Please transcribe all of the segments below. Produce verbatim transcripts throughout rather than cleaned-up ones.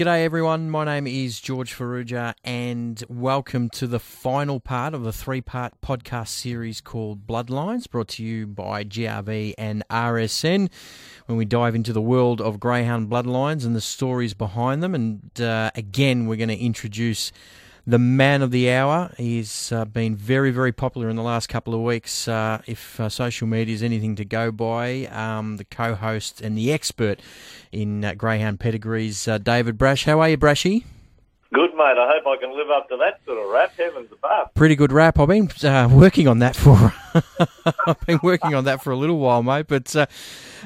G'day everyone, my name is George Faruja and welcome to the final part of a three-part podcast series called Bloodlines, brought to you by G R V and R S N, when we dive into the world of Greyhound bloodlines and the stories behind them. And uh, again, we're going to introduce the man of the hour. He's uh, been very, very popular in the last couple of weeks, uh, if uh, social media is anything to go by. Um, the co-host and the expert in uh, Greyhound pedigrees, uh, David Brash. How are you, Brashy? Good, mate. I hope I can live up to that sort of rap. Heavens above. Pretty good rap. I've been uh, working on that for... I've been working on that for a little while, mate. But uh,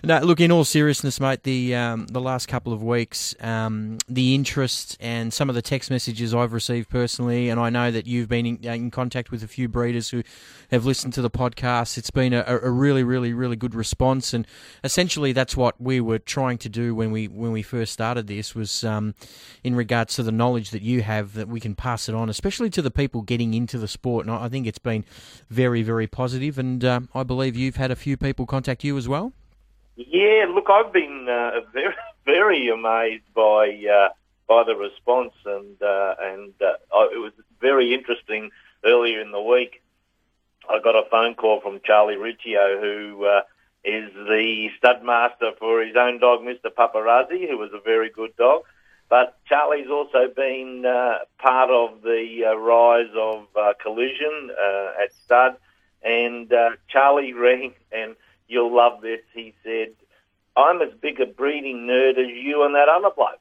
no, look, in all seriousness, mate, the um, the last couple of weeks, um, the interest and some of the text messages I've received personally, and I know that you've been in, in contact with a few breeders who have listened to the podcast. It's been a, a really, really, really good response, and essentially that's what we were trying to do when we when we first started this was um, in regards to the knowledge that you have, that we can pass it on, especially to the people getting into the sport. And I think it's been very, very positive. And um, I believe you've had a few people contact you as well? Yeah, look, I've been uh, very, very amazed by uh, by the response, and uh, and uh, I, it was very interesting. Earlier in the week, I got a phone call from Charlie Riccio, who uh, is the stud master for his own dog, Mr Paparazzi, who was a very good dog. But Charlie's also been uh, part of the uh, rise of uh, Collision uh, at stud. And uh, Charlie rang, and you'll love this, he said, "I'm as big a breeding nerd as you and that other bloke."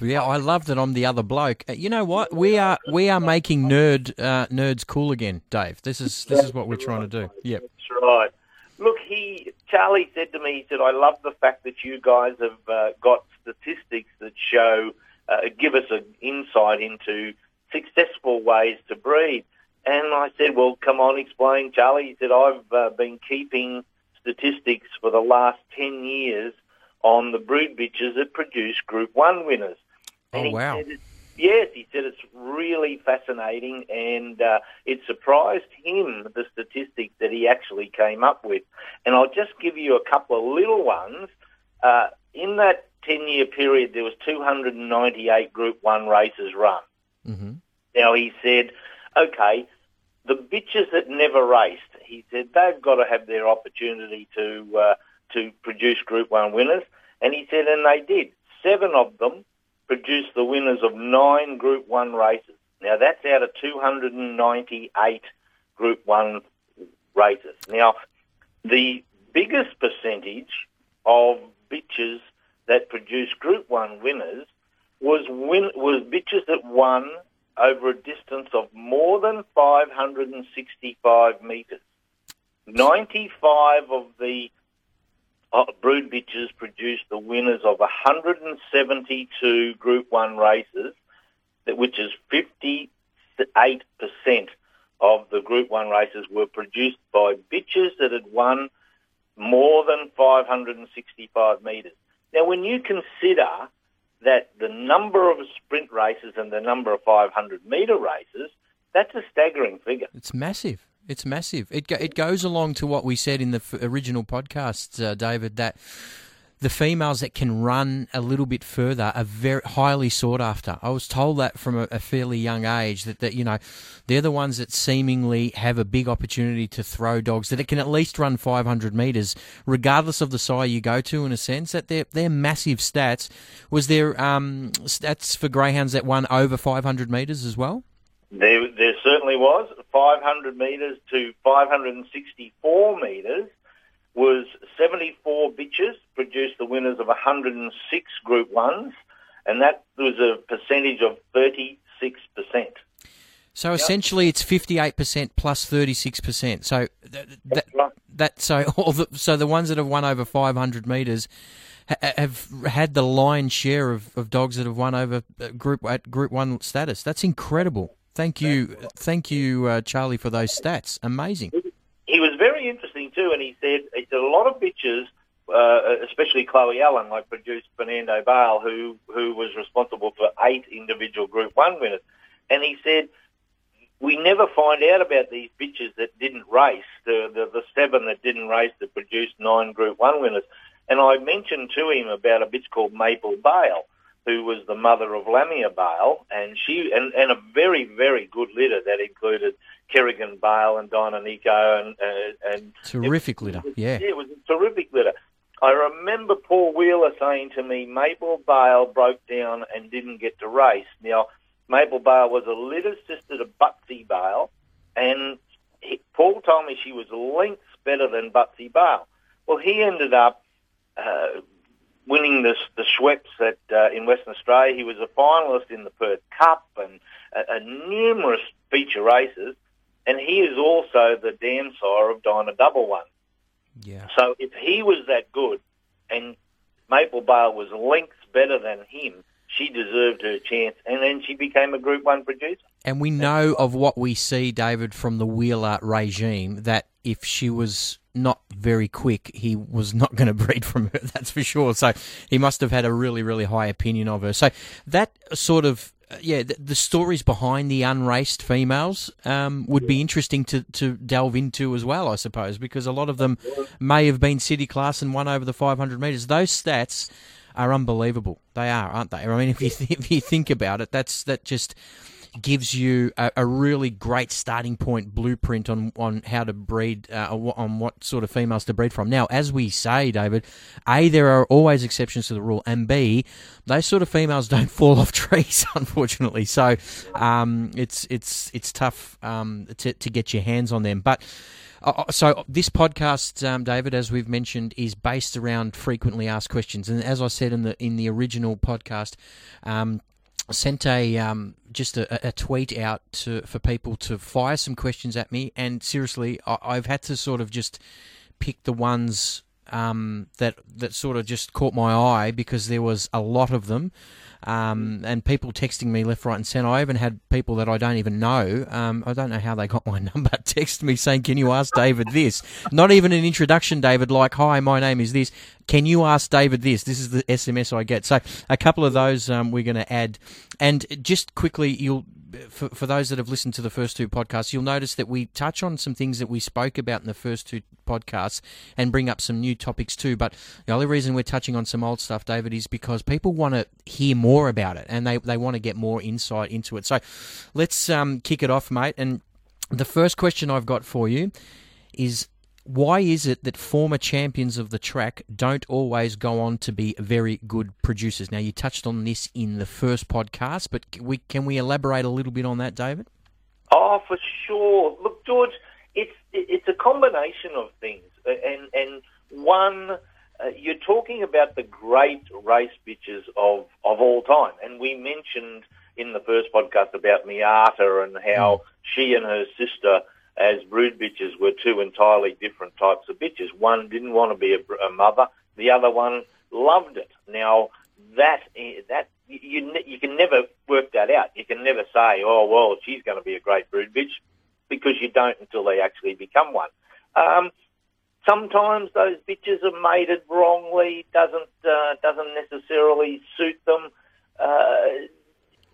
Yeah, I love that I'm the other bloke. You know what? We are we are making nerd uh, nerds cool again, Dave. This is this is what we're trying to do. Yep. That's right. Look, he Charlie said to me, he said, "I love the fact that you guys have uh, got statistics that show, uh, give us an insight into successful ways to breed." And I said, "Well, come on, explain, Charlie." He said, "I've uh, been keeping statistics for the last ten years on the brood bitches that produce Group one winners." And oh, wow. He said, yes, he said it's really fascinating, and uh, it surprised him, the statistic that he actually came up with. And I'll just give you a couple of little ones. Uh, in that ten-year period, there was two hundred ninety-eight Group one races run. Mm-hmm. Now, he said... Okay, the bitches that never raced, he said, they've got to have their opportunity to uh, to produce Group one winners. And he said, and they did. Seven of them produced the winners of nine Group one races. Now, that's out of two hundred ninety-eight Group one races. Now, the biggest percentage of bitches that produced Group one winners was win- was bitches that won over a distance of more than five hundred sixty-five metres. ninety-five of the uh, brood bitches produced the winners of one hundred seventy-two Group one races, that, which is fifty-eight percent of the Group one races were produced by bitches that had won more than five hundred sixty-five metres. Now, when you consider that the number of sprint races and the number of five hundred metre races, that's a staggering figure. It's massive. It's massive. It go, it goes along to what we said in the f- original podcast, uh, David, that the females that can run a little bit further are very highly sought after. I was told that from a, a fairly young age, that, that, you know, they're the ones that seemingly have a big opportunity to throw dogs, that it can at least run five hundred metres, regardless of the sire you go to, in a sense, that they're, they're massive stats. Was there um, stats for greyhounds that won over five hundred metres as well? There, there certainly was. five hundred metres to five hundred sixty-four metres. Was seventy-four bitches produced the winners of one hundred six Group ones, and that was a percentage of thirty-six percent. So yep. Essentially it's fifty-eight percent plus thirty-six percent. So that, that, right. that so all the so the ones that have won over five hundred metres ha- have had the lion's share of, of dogs that have won over group at Group one status. That's incredible. Thank you thank you uh, Charlie, for those stats. Amazing. He was very interesting too, and he said, he said a lot of bitches, uh, especially Chloe Allen, like produced Fernando Bale, who who was responsible for eight individual Group One winners. And he said, we never find out about these bitches that didn't race, the the, the seven that didn't race that produced nine Group One winners. And I mentioned to him about a bitch called Maple Bale, who was the mother of Lamia Bale, and she and, and a very, very good litter that included Kerrigan Bale and Dinah Nico. And, uh, and terrific it, litter, yeah. It was a terrific litter. I remember Paul Wheeler saying to me, Maple Bale broke down and didn't get to race. Now, Maple Bale was a litter sister to Butsy Bale, and he, Paul told me she was lengths better than Butsy Bale. Well, he ended up... Uh, winning this, the Schweppes at, uh, in Western Australia. He was a finalist in the Perth Cup and uh, numerous feature races, and he is also the dam sire of Dinah Double One. Yeah. So if he was that good and Maple Bale was lengths better than him, she deserved her chance, and then she became a Group One producer. And we know of what we see, David, from the Wheeler regime, that if she was not very quick, he was not going to breed from her, that's for sure. So he must have had a really, really high opinion of her. So that sort of, yeah, the, the stories behind the unraced females um, would be interesting to, to delve into as well, I suppose, because a lot of them may have been city class and won over the five hundred metres. Those stats are unbelievable. They are, aren't they? I mean, if you th- if you think about it, that's that just gives you a, a really great starting point blueprint on, on how to breed, uh, on what sort of females to breed from. Now, as we say, David, A, there are always exceptions to the rule, and B, those sort of females don't fall off trees, unfortunately. So um, it's it's it's tough um, to, to get your hands on them. But uh, so this podcast, um, David, as we've mentioned, is based around frequently asked questions. And as I said in the in the original podcast, um, sent a um, just a, a tweet out to, for people to fire some questions at me, and seriously, I, I've had to sort of just pick the ones um, that that sort of just caught my eye, because there was a lot of them, um, and people texting me left, right, and centre. I even had people that I don't even know. Um, I don't know how they got my number. Text me saying, "Can you ask David this?" Not even an introduction, David. Like, "Hi, my name is this. Can you ask David this?" This is the S M S I get. So a couple of those um, we're going to add. And just quickly, you'll for, for those that have listened to the first two podcasts, you'll notice that we touch on some things that we spoke about in the first two podcasts and bring up some new topics too. But the only reason we're touching on some old stuff, David, is because people want to hear more about it, and they, they want to get more insight into it. So let's um, kick it off, mate. And the first question I've got for you is, why is it that former champions of the track don't always go on to be very good producers? Now, you touched on this in the first podcast, but can we, can we elaborate a little bit on that, David? Oh, for sure. Look, George, it's it's a combination of things. And, and one, uh, you're talking about the great race bitches of, of all time. And we mentioned in the first podcast about Miata and how mm. she and her sister, as brood bitches, were two entirely different types of bitches. One didn't want to be a, a mother, the other one loved it. Now, that that you you can never work that out. You can never say, oh, well, she's going to be a great brood bitch, because you don't until they actually become one. Um, sometimes those bitches are mated wrongly, doesn't uh, doesn't necessarily suit them. Uh,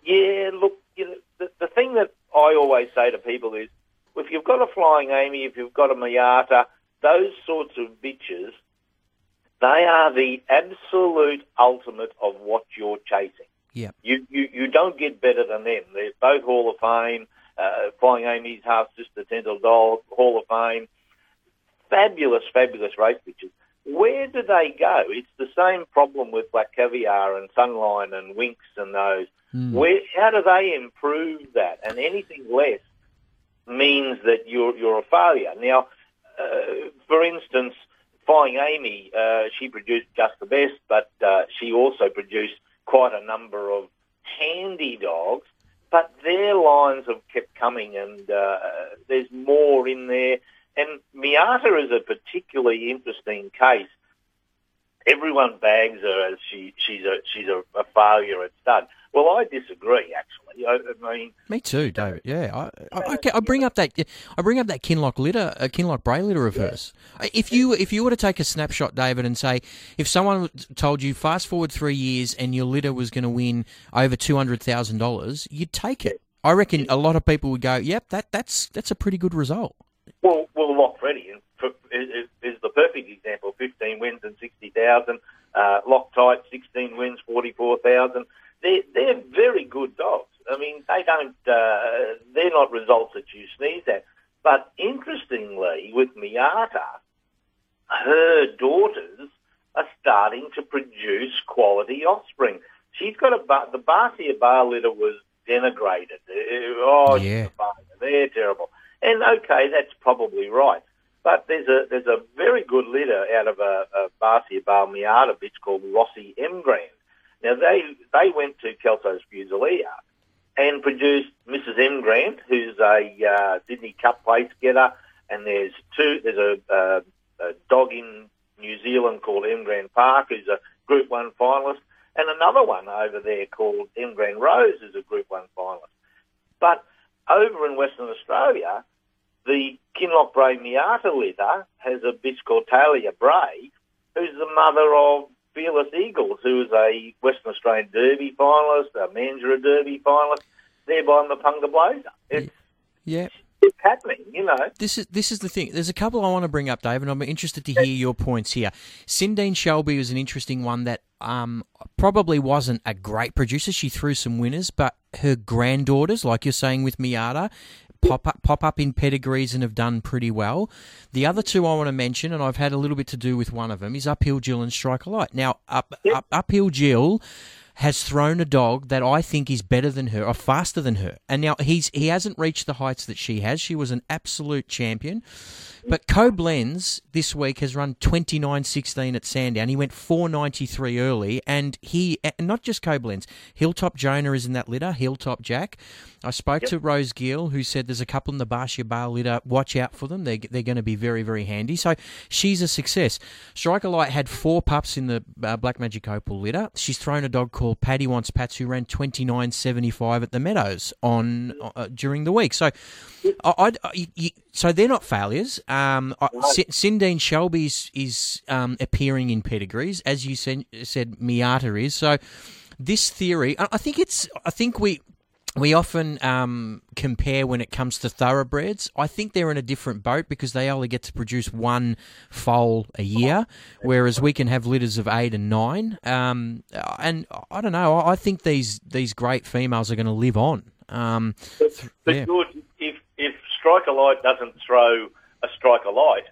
yeah, look, you know, the, the thing that I always say to people is, if you've got a Flying Amy, if you've got a Miata, those sorts of bitches, they are the absolute ultimate of what you're chasing. Yeah. You, you you don't get better than them. They're both Hall of Fame. Uh, Flying Amy's half-sister, Tendal Doll, Hall of Fame. Fabulous, fabulous race bitches. Where do they go? It's the same problem with Black Caviar and Sunline and Winx and those. Mm. Where? How do they improve that? And anything less means that you're you're a failure. Now, uh, for instance, Flying Amy, uh, she produced Just the Best, but uh, she also produced quite a number of handy dogs, but their lines have kept coming, and uh, there's more in there. And Miata is a particularly interesting case. Everyone bags her as she, she's a she's a, a failure at stud. Well, I disagree. Actually, I, I mean, me too, David. Yeah, I, I, I, I bring up that I bring up that Kinloch litter, a Kinloch Bray litter of hers. Yeah. If you if you were to take a snapshot, David, and say if someone told you fast forward three years and your litter was going to win over two hundred thousand dollars, you'd take it. I reckon a lot of people would go, "Yep, that that's that's a pretty good result." Well, well, Loch Freddy is the perfect example. Fifteen wins and sixty thousand. Uh, Loctite, sixteen wins, forty-four thousand. They're, they're very good dogs. I mean, they don't, uh, they're not results that you sneeze at. But interestingly, with Miata, her daughters are starting to produce quality offspring. She's got a, bar- the Barcia Bale litter was denigrated. Oh, yeah. They're terrible. And okay, that's probably right. But there's a there's a very good litter out of a, a Barcia Bale Miata bitch called Rossi M. Grand. Now, they they went to Kelso's Fusilia and produced Missus M. Grant, who's a uh, Sydney Cup place getter, and there's two. There's a, uh, a dog in New Zealand called M. Grant Park, who's a Group One finalist, and another one over there called M. Grant Rose, who's a Group One finalist. But over in Western Australia, the Kinloch Bray Miata litter has a bitch called Talia Bray, who's the mother of Fearless Eagles, who is a Western Australian Derby finalist, a Mandurah Derby finalist, thereby on the Punga Blazer. It's, yeah. It's happening, you know. This is this is the thing. There's a couple I want to bring up, Dave, and I'm interested to hear your points here. Sindeen Shelby was an interesting one that um, probably wasn't a great producer. She threw some winners, but her granddaughters, like you're saying with Miata, pop up, pop up in pedigrees and have done pretty well. The other two I want to mention, and I've had a little bit to do with one of them, is Uphill Jill and Strike Alight. Now, up, yep. up, Uphill Jill has thrown a dog that I think is better than her or faster than her. And now he's he hasn't reached the heights that she has. She was an absolute champion. But Coblenz this week has run twenty-nine sixteen at Sandown. He went four ninety-three early, and he not just Coblenz. Hilltop Jonah is in that litter, Hilltop Jack. I spoke yep. to Rose Gill, who said there's a couple in the Barcia Bale litter. Watch out for them. They're, they're going to be very, very handy. So she's a success. Strike Alight had four pups in the uh, Black Magic Opal litter. She's thrown a dog called Paddy Wants Pats, who ran twenty-nine seventy-five at the Meadows on uh, during the week. So I, I, you, so they're not failures. Um, I, Sindeen Shelby is, is um, appearing in pedigrees, as you said, said Miata is. So this theory, I think it's, I think we... We often um, compare when it comes to thoroughbreds. I think they're in a different boat because they only get to produce one foal a year, whereas we can have litters of eight and nine. Um, and I don't know. I think these these great females are going to live on. Um, but but yeah. George, if if Strike Alight doesn't throw a Strike Alight,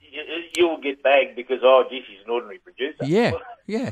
you, you'll get bagged because oh, gee, she's an ordinary producer. Yeah, yeah.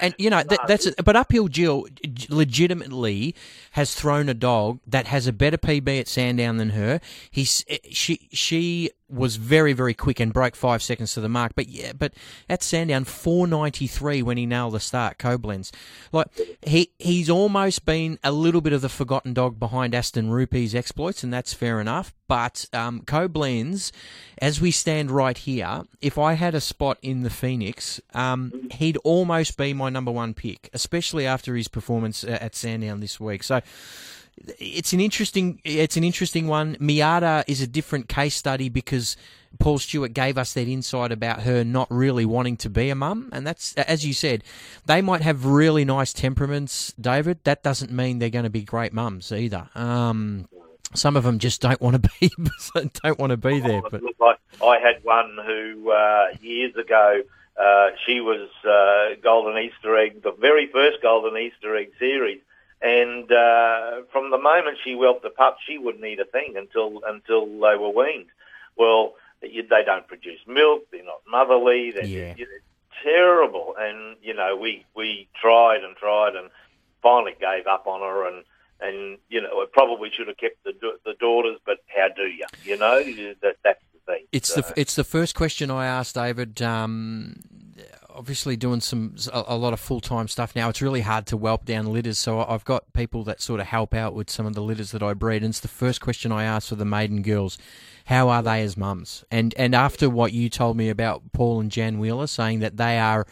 And, you know, that, that's it. But Uphill Jill legitimately has thrown a dog that has a better P B at Sandown than her. He's, she she was very, very quick and broke five seconds to the mark. But, yeah, but at Sandown, four ninety-three when he nailed the start, Coblenz. Like, he he's almost been a little bit of the forgotten dog behind Aston Rupee's exploits, and that's fair enough. But um, Coblenz, as we stand right here, if I had a spot in the Phoenix, um, he'd almost be my number one pick, especially after his performance at Sandown this week. So it's an interesting, it's an interesting one. Miata is a different case study because Paul Stewart gave us that insight about her not really wanting to be a mum. And that's, as you said, they might have really nice temperaments, David. That doesn't mean they're going to be great mums either. Um, Some of them just don't want to be don't want to be there. But I, I had one who uh, years ago uh, she was uh, Golden Easter Egg, the very first Golden Easter Egg series, and uh, from the moment she whelped the pup, she wouldn't eat a thing until until they were weaned. Well, you, they don't produce milk; they're not motherly. They're, yeah. they're terrible. And you know, we we tried and tried and finally gave up on her and. And, you know, I probably should have kept the the daughters, but how do you? You know, that that's the thing. It's, so. the, it's the first question I asked, David. Um, obviously doing some a, a lot of full-time stuff now. It's really hard to whelp down litters, so I've got people that sort of help out with some of the litters that I breed, and it's the first question I asked for the maiden girls. How are they as mums? And, and after what you told me about Paul and Jan Wheeler, saying that they are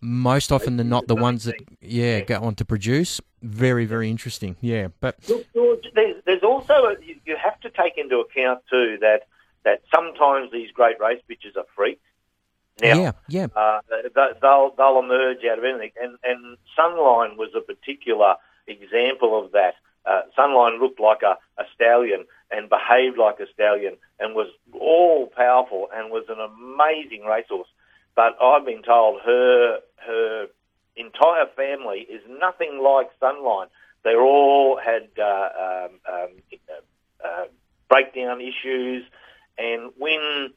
most often than not the ones that, yeah, go on to produce. Very, very interesting, yeah. But look, George, there's, there's also, a, you, you have to take into account too that that sometimes these great race bitches are freaks. Now, yeah, yeah. Uh, they, they'll, they'll emerge out of anything. And, and Sunline was a particular example of that. Uh, Sunline looked like a, a stallion and behaved like a stallion and was all powerful and was an amazing racehorse. But I've been told her her entire family is nothing like Sunline. They all had uh, um, um, uh, breakdown issues, and when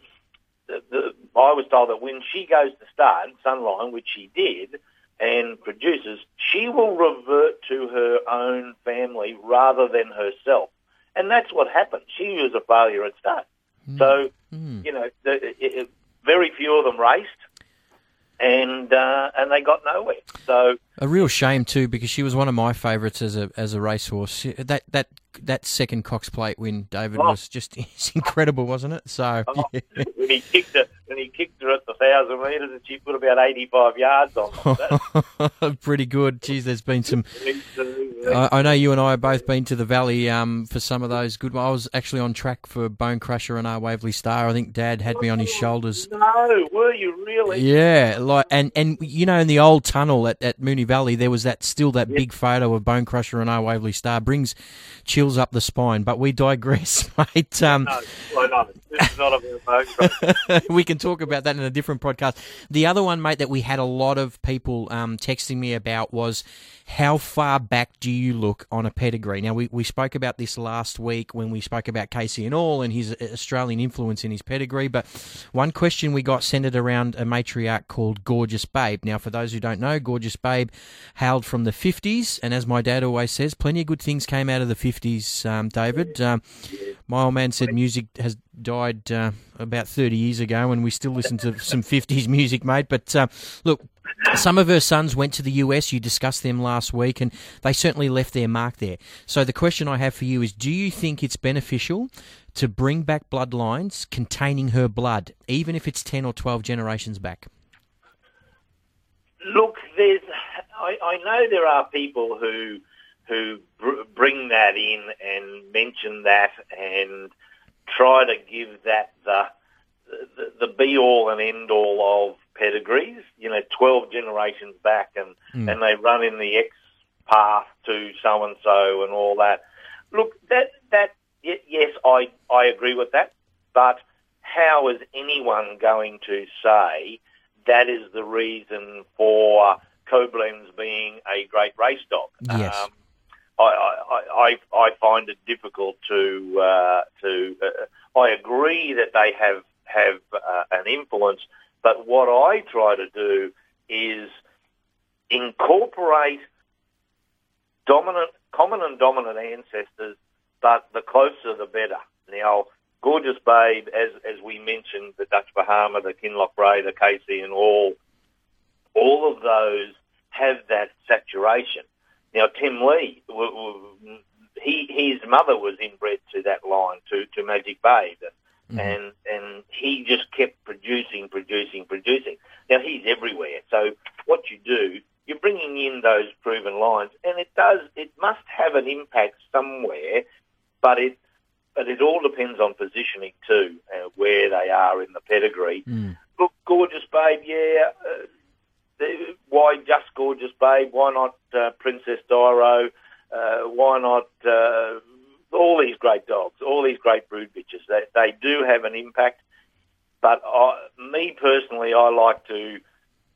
the, the, I was told that when she goes to start Sunline, which she did, and produces, she will revert to her own family rather than herself. And that's what happened. She was a failure at start. Mm. So, mm. you know, the, it, it, very few of them raced, and uh, and they got nowhere. So a real shame too, because she was one of my favourites as a as a racehorse. She, that that that second Cox Plate win, David, oh. was just incredible, wasn't it? So oh. yeah. when he kicked her, when he kicked her at the thousand metres, and she put about eighty-five yards on. Like pretty good. Geez, there's been some. I, I know you and I have both been to the Valley um, for some of those good ones. I was actually on track for Bone Crusher and Our Waverly Star. I think Dad had me on his shoulders. No, were you really? Yeah, like and, and you know, in the old tunnel at, at Moonee Valley, there was that still that yep. big photo of Bone Crusher and Our Waverly Star. Brings chills up the spine, but we digress, mate. Um, no, well, no, this is not about Bone Crusher. We can talk about that in a different podcast. The other one, mate, that we had a lot of people um, texting me about was how far back do you look on a pedigree? Now, we, we spoke about this last week when we spoke about Casey and all and his Australian influence in his pedigree, but one question we got centered around a matriarch called Gorgeous Babe. Now, for those who don't know, Gorgeous Babe hailed from the fifties, and as my dad always says, plenty of good things came out of the fifties, um, David. Um, my old man said music has died uh, about thirty years ago, and we still listen to some fifties music, mate, but uh, look, some of her sons went to the U S. You discussed them last week, and they certainly left their mark there. So the question I have for you is, do you think it's beneficial to bring back bloodlines containing her blood, even if it's ten or twelve generations back? Look, there's, I, I know there are people who who br- bring that in and mention that and try to give that the, the, the be-all and end-all of pedigrees, you know, twelve generations back, and, mm. and they run in the X path to so-and-so and all that. Look, that, that yes, I, I agree with that, but how is anyone going to say that is the reason for Coblenz being a great race dog? Yes. Um, I, I, I, I find it difficult to... Uh, to uh, I agree that they have, have uh, an influence. But what I try to do is incorporate dominant, common and dominant ancestors, but the closer the better. Now, Gorgeous Babe, as as we mentioned, the Dutch Bahama, the Kinloch Bray, the Casey and all, all of those have that saturation. Now, Tim Lee, he his mother was inbred to that line, to, to Magic Babe. Mm. And and he just kept producing, producing, producing. Now, he's everywhere. So what you do, you're bringing in those proven lines, and it does, it must have an impact somewhere, but it but it all depends on positioning too, uh, where they are in the pedigree. Mm. Look, Gorgeous Babe, yeah. Uh, the, why just Gorgeous Babe? Why not uh, Princess Dyro? Uh, why not... Uh, All these great dogs, all these great brood bitches, they, they do have an impact. But I, me personally, I like to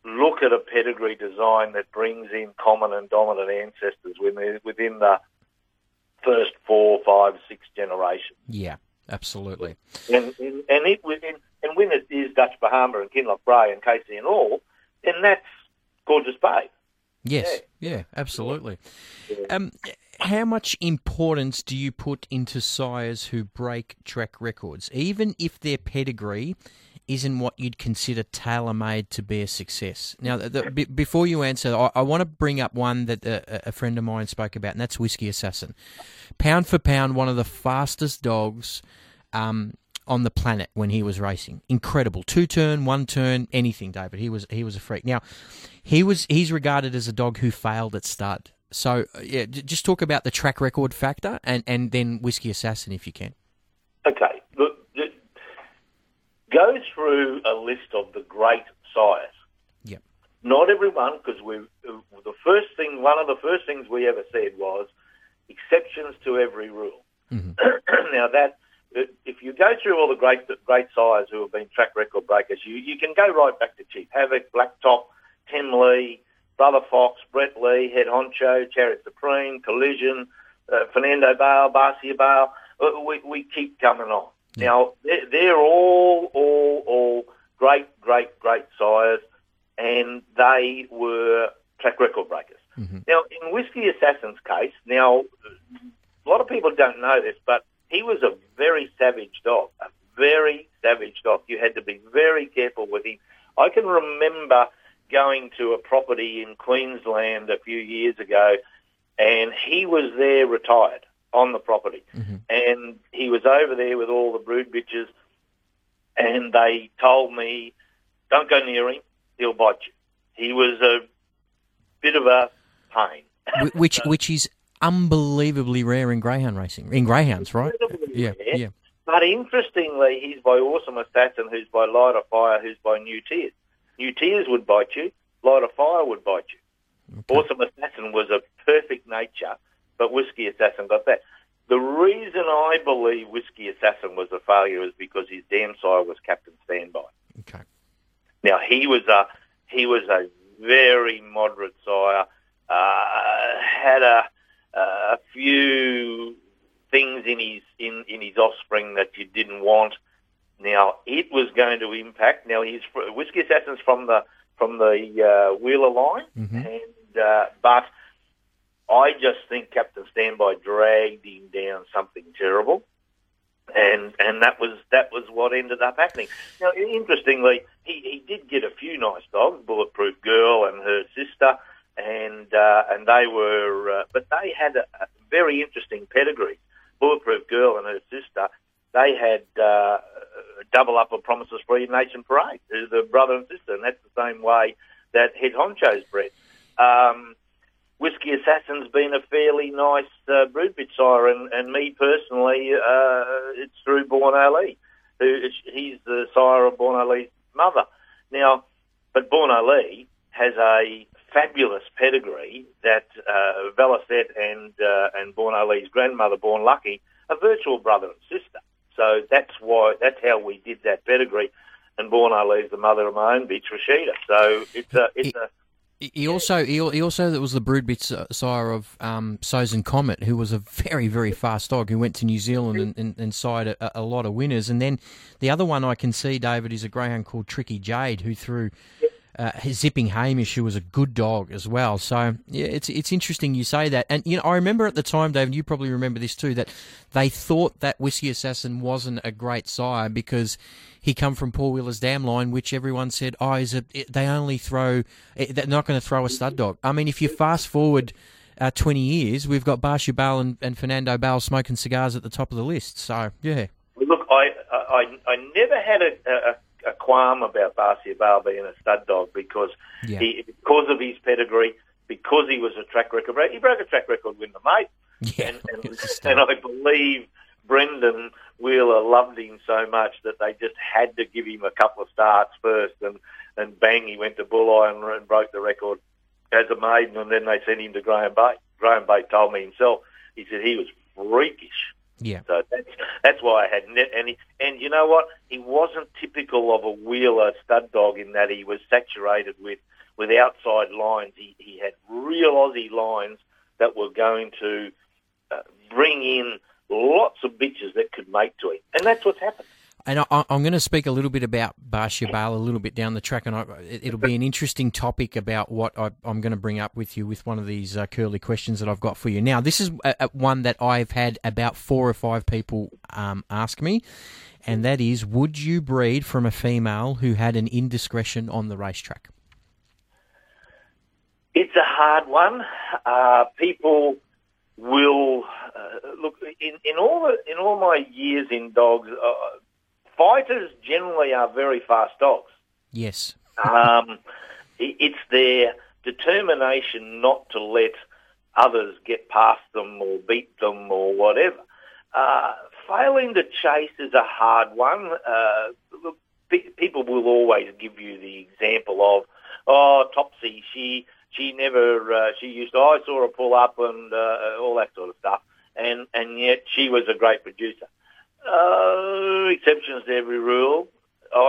look at a pedigree design that brings in common and dominant ancestors within, within the first four, five, six generations. Yeah, absolutely. And and, and it within, and when it is Dutch Bahama and Kinloch Bray and Casey and all, then that's Gorgeous Babe. Yes, yeah, yeah absolutely. Yeah. Um, How much importance do you put into sires who break track records, even if their pedigree isn't what you'd consider tailor-made to be a success? Now, the, b- before you answer, I, I want to bring up one that uh, a friend of mine spoke about, and that's Whiskey Assassin. Pound for pound, one of the fastest dogs um, on the planet when he was racing. Incredible. Two-turn, one-turn, anything, David. He was he was a freak. Now, he was he's regarded as a dog who failed at stud. So, yeah, just talk about the track record factor and, and then Whiskey Assassin, if you can. Okay. Look, go through a list of the great sires. Yeah. Not everyone, because we the first thing, one of the first things we ever said was exceptions to every rule. Mm-hmm. Now, that if you go through all the great great sires who have been track record breakers, you, you can go right back to Chief Havoc, Blacktop, Tim Lee, Brother Fox, Brett Lee, Head Honcho, Chariot Supreme, Collision, uh, Fernando Bale, Barcia Bale. We, we keep coming on. Yeah. Now, they're, they're all, all, all great, great, great sires, and they were track record breakers. Mm-hmm. Now, in Whiskey Assassin's case, now, a lot of people don't know this, but he was a very savage dog, a very savage dog. You had to be very careful with him. I can remember going to a property in Queensland a few years ago, and he was there retired on the property. Mm-hmm. And he was over there with all the brood bitches, and they told me, don't go near him, he'll bite you. He was a bit of a pain. Which so, which is unbelievably rare in greyhound racing, in greyhounds, right? Yeah, rare. yeah. But interestingly, he's by Awesome Assassin, who's by Light of Fire, who's by New Tears. New Tears would bite you. Light of Fire would bite you. Okay. Awesome Assassin was a perfect nature, but Whiskey Assassin got that. The reason I believe Whiskey Assassin was a failure is because his damn sire was Captain Standby. Okay. Now he was a he was a very moderate sire. Uh, had a a few things in his in, in his offspring that you didn't want. Now it was going to impact. Now he's Whiskey Assassin's from the from the uh, Wheeler line, mm-hmm. and uh, but I just think Captain Standby dragged him down something terrible, and and that was that was what ended up happening. Now, interestingly, he, he did get a few nice dogs, Bulletproof Girl and her sister, and uh, and they were, uh, but they had a, a very interesting pedigree. Bulletproof Girl and her sister, they had uh, double up of Promises Free Nation Parade, who's the brother and sister, and that's the same way that Head Honcho's bred. Um, Whiskey Assassin's been a fairly nice uh, brood bitch sire, and, and me personally, uh, it's through Bourne Ali, who he's the sire of Bourne Ali's mother. Now, but Bourne Ali has a fabulous pedigree that uh, Velocet and uh, and Bourne Ali's grandmother, Bourne Lucky, are virtual brother and sister. So that's why that's how we did that pedigree, and Bourne Ali's the mother of my own bitch, Rashida. So it's a it's a He also he, he also that was the broodbit sire of um, Sozin Comet, who was a very, very fast dog who went to New Zealand and, and, and sired a, a lot of winners. And then the other one I can see, David, is a greyhound called Tricky Jade, who threw uh, his Zipping Hamish, who was a good dog as well. So yeah, it's it's interesting you say that. And you know, I remember at the time, David, you probably remember this too, that they thought that Whiskey Assassin wasn't a great sire because he come from Paul Wheeler's dam line, which everyone said, oh, is a, they only throw, they're not going to throw a stud dog. I mean, if you fast forward uh, twenty years, we've got Barcia Bale and, and Fernando Bale smoking cigars at the top of the list. So, yeah. Look, I I, I never had a, a, a qualm about Barcia Bale being a stud dog because yeah. he, because of his pedigree, because he was a track record. He broke a track record with the mate. Yeah, and, and, and I believe Brendan Wheeler loved him so much that they just had to give him a couple of starts first, and, and bang, he went to Bull Eye and, and broke the record as a maiden, and then they sent him to Graham Bay. Graham Bay told me himself, he said he was freakish. Yeah. So that's, that's why I had net. And, he, and you know what? He wasn't typical of a Wheeler stud dog in that he was saturated with, with outside lines. He, he had real Aussie lines that were going to uh, bring in lots of bitches that could make to him. And that's what's happened. And I, I'm going to speak a little bit about Barcia Bale a little bit down the track, and I, it'll be an interesting topic about what I, I'm going to bring up with you with one of these uh, curly questions that I've got for you. Now, this is a, a one that I've had about four or five people um, ask me, and that is, would you breed from a female who had an indiscretion on the racetrack? It's a hard one. Uh, people will... Uh, look, in, in all the, in all my years in dogs, uh, fighters generally are very fast dogs. Yes. um, it, it's their determination not to let others get past them or beat them or whatever. Uh, failing to chase is a hard one. Uh, look, pe- people will always give you the example of, oh, Topsy, she she never uh, she used to, I saw her pull up and uh, all that sort of stuff. And, and yet she was a great producer. Uh, exceptions to every rule. I,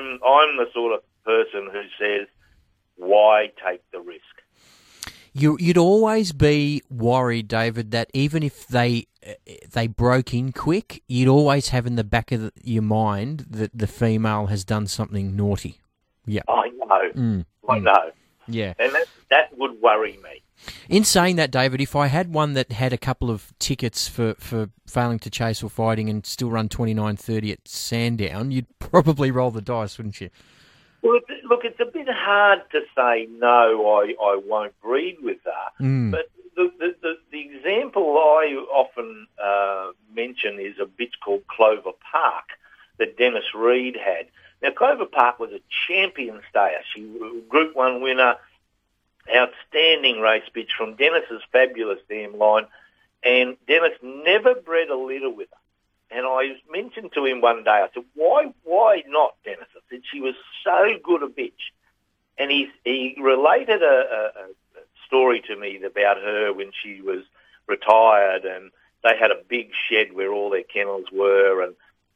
I'm I'm the sort of person who says, why take the risk? You, you'd always be worried, David, that even if they they broke in quick, you'd always have in the back of the, your mind that the female has done something naughty. Yeah, I know. Mm. I know. Yeah, and that that would worry me. In saying that, David, if I had one that had a couple of tickets for, for failing to chase or fighting and still run twenty-nine thirty at Sandown, you'd probably roll the dice, wouldn't you? Well, look, it's a bit hard to say, no, I, I won't breed with that. Mm. But the, the, the, the example I often uh, mention is a bitch called Clover Park that Dennis Reed had. Now, Clover Park was a champion stayer. She Group one winner, outstanding race bitch from Dennis's fabulous dam line, and Dennis never bred a litter with her. And I mentioned to him one day, I said, why why not, Dennis? I said, she was so good a bitch. And he he related a, a, a story to me about her when she was retired, and they had a big shed where all their kennels were. And,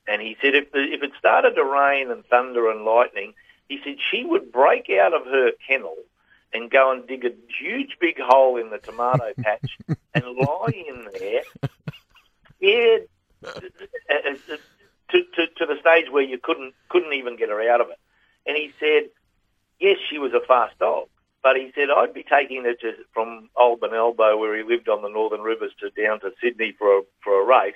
and he said if if it started to rain and thunder and lightning, he said she would break out of her kennel and go and dig a huge big hole in the tomato patch and lie in there scared to, to, to the stage where you couldn't couldn't even get her out of it. And he said, yes, she was a fast dog, but he said, I'd be taking her to, from Alban Elbow, where he lived on the Northern Rivers, to down to Sydney for a, for a race.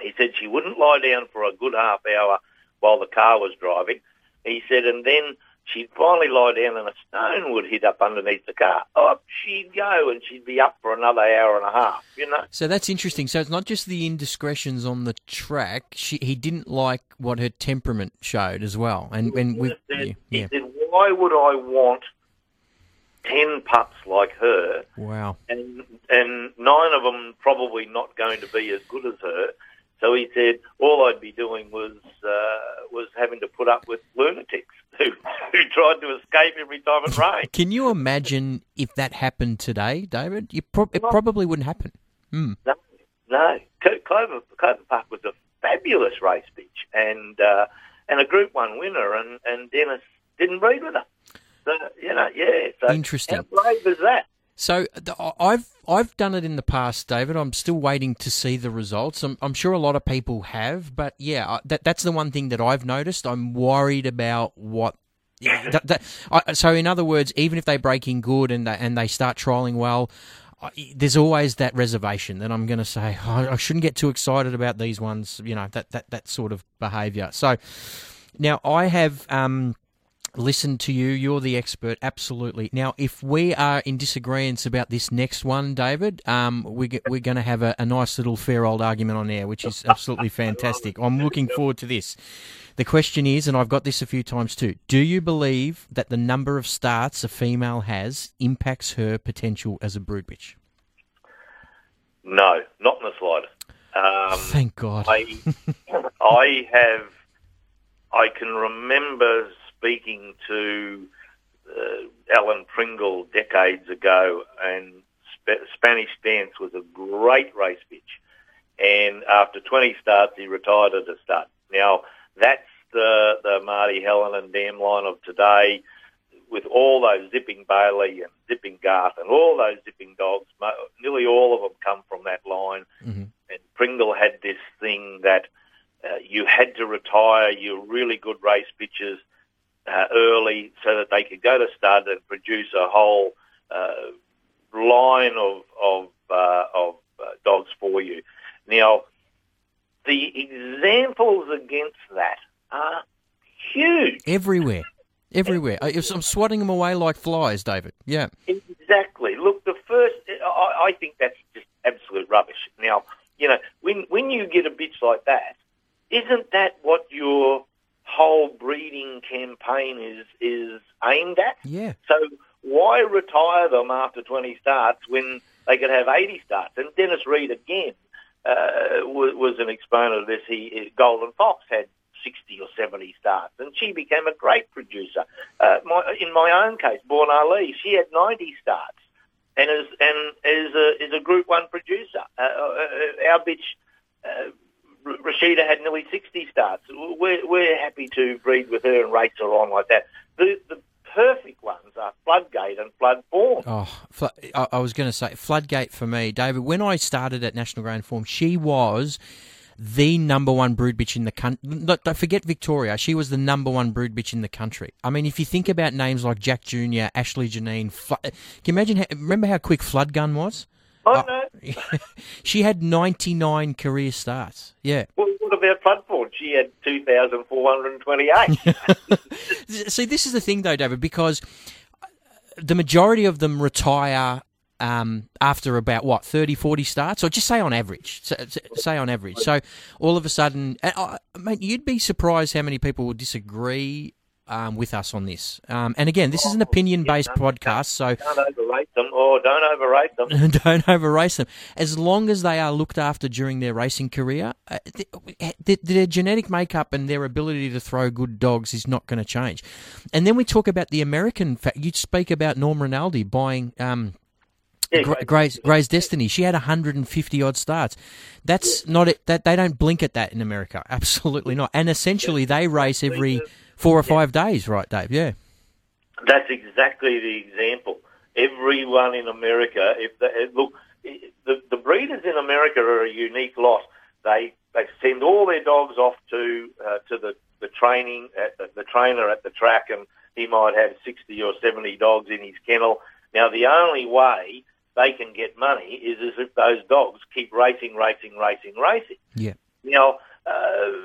He said she wouldn't lie down for a good half hour while the car was driving. He said, and then she'd finally lie down and a stone would hit up underneath the car. Up she'd go and she'd be up for another hour and a half, you know. So that's interesting. So it's not just the indiscretions on the track. She, he didn't like what her temperament showed as well. And, and we, he, said, yeah. he said, why would I want ten pups like her? Wow. And, and nine of them probably not going to be as good as her. So he said, all I'd be doing was uh, was having to put up with lunatics who, who tried to escape every time it rained. Can you imagine if that happened today, David? You pro- it probably wouldn't happen. Mm. No, no. Clover, Clover Park was a fabulous race bitch and uh, and a Group one winner, and, and Dennis didn't breed with her. So, you know, yeah. So interesting. How brave is that? So I've I've done it in the past, David. I'm still waiting to see the results. I'm, I'm sure a lot of people have, but yeah, that that's the one thing that I've noticed. I'm worried about what. Yeah, that, that, I, so in other words, even if they break in good and they, and they start trialling well, I, there's always that reservation that I'm going to say, oh, I shouldn't get too excited about these ones. You know, that that that sort of behaviour. So now I have. Um, Listen to you. You're the expert, absolutely. Now, if we are in disagreement about this next one, David, um, we get, we're going to have a, a nice little fair old argument on air, which is absolutely fantastic. I'm looking forward to this. The question is, and I've got this a few times too, do you believe that the number of starts a female has impacts her potential as a brood bitch? No, not in the slightest. Um, Thank God. I, I have... I can remember... speaking to uh, Alan Pringle decades ago, and Sp- Spanish Dance was a great race bitch. And after twenty starts, he retired at a start. Now, that's the, the Marty Helen and dam line of today, with all those Zipping Bailey and Zipping Garth and all those zipping dogs. Nearly all of them come from that line. Mm-hmm. And Pringle had this thing that uh, you had to retire your really good race bitches Uh, early so that they could go to stud and produce a whole uh, line of of, uh, of uh, dogs for you. Now, the examples against that are huge. Everywhere. Everywhere. I, I'm swatting them away like flies, David. Yeah. Exactly. Look, the first... I, I think that's just absolute rubbish. Now, you know, when when you get a bitch like that, isn't that what you're... whole breeding campaign is is aimed at? Yeah. So why retire them after twenty starts when they could have eighty starts? And Dennis Reed, again, uh, was, was an exponent of this. He Golden Fox had sixty or seventy starts, and she became a great producer. Uh, my, in my own case, Bourne Ali, she had ninety starts, and is, and is, a, is a Group one producer. Uh, our bitch... Uh, Rashida had nearly sixty starts. We're, we're happy to breed with her and race her on like that. The, the perfect ones are Floodgate and Floodform. Oh, I was going to say Floodgate for me, David. When I started at National Grain Form, she was the number one brood bitch in the country. Don't forget Victoria. She was the number one brood bitch in the country. I mean, if you think about names like Jack Junior, Ashley Janine, Flo- can you imagine? How, remember how quick Floodgun was? Oh, oh no. She had ninety-nine career starts. Yeah. Well, what about Floodform? She had two thousand four hundred twenty-eight. See, this is the thing, though, David, because the majority of them retire Um, after about, what, thirty, forty starts? Or just say on average. So, say on average. So all of a sudden, I, mate, you'd be surprised how many people will disagree um, with us on this. Um, and again, this oh, is an opinion-based yeah, podcast. So don't overrate them. Or don't overrate them. Don't overrate them. As long as they are looked after during their racing career, uh, th- th- their genetic makeup and their ability to throw good dogs is not going to change. And then we talk about the American fact. You speak about Norm Rinaldi buying... Um, Yeah, Gra- Gray's, Gray's Destiny. She had one hundred fifty odd starts. That's yeah. not it. That they don't blink at that in America. Absolutely not. And essentially, yeah. they race every four or yeah. five days, right, Dave? Yeah. That's exactly the example. Everyone in America, if they, look, the the breeders in America are a unique lot. They they send all their dogs off to uh, to the the training at the, the trainer at the track, and he might have sixty or seventy dogs in his kennel. Now, the only way they can get money is as if those dogs keep racing, racing, racing, racing. Yeah. Now, uh,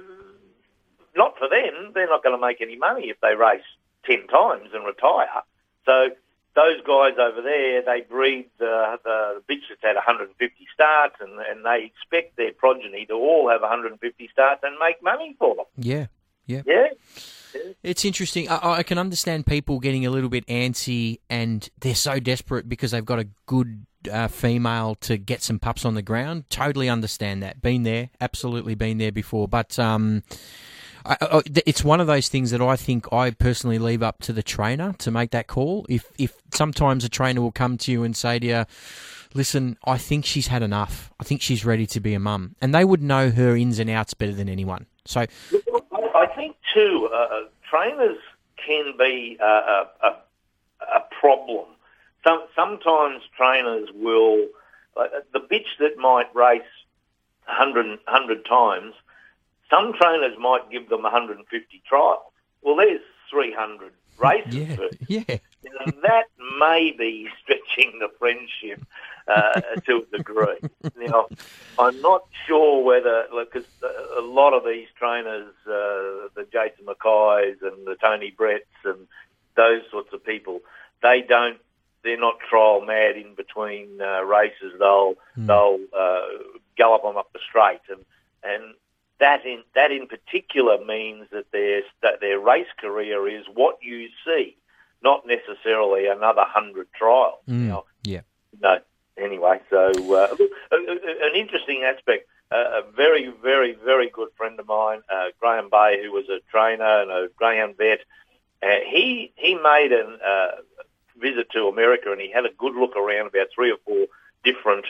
not for them. They're not going to make any money if they race ten times and retire. So those guys over there, they breed the, the bitch that's had one hundred fifty starts, and, and they expect their progeny to all have one hundred fifty starts and make money for them. Yeah, yeah. Yeah. It's interesting. I, I can understand people getting a little bit antsy, and they're so desperate because they've got a good uh, female to get some pups on the ground. Totally understand that. Been there, absolutely been there before. But um, I, I, it's one of those things that I think I personally leave up to the trainer to make that call. If if sometimes a trainer will come to you and say to you, listen, I think she's had enough. I think she's ready to be a mum. And they would know her ins and outs better than anyone. So... I think, too, uh, trainers can be a, a, a problem. Some, sometimes trainers will... Uh, the bitch that might race one hundred, one hundred times, some trainers might give them one hundred fifty trials. Well, there's three hundred races. Yeah, yeah. And that may be stretching the friendship uh, to a degree. Now, I'm not sure whether, because a lot of these trainers, uh, the Jason Mackays and the Tony Bretts and those sorts of people, they don't, they're not trial mad in between uh, races. They'll mm. they'll uh, gallop them up the straight, and and that in that in particular means that their that their race career is what you see. Not necessarily another hundred trials. Mm, now, yeah. No. Anyway, so uh, look, an interesting aspect. Uh, a very, very, very good friend of mine, uh, Graham Bay, who was a trainer and a greyhound vet. Uh, he he made a uh, visit to America, and he had a good look around about three or four different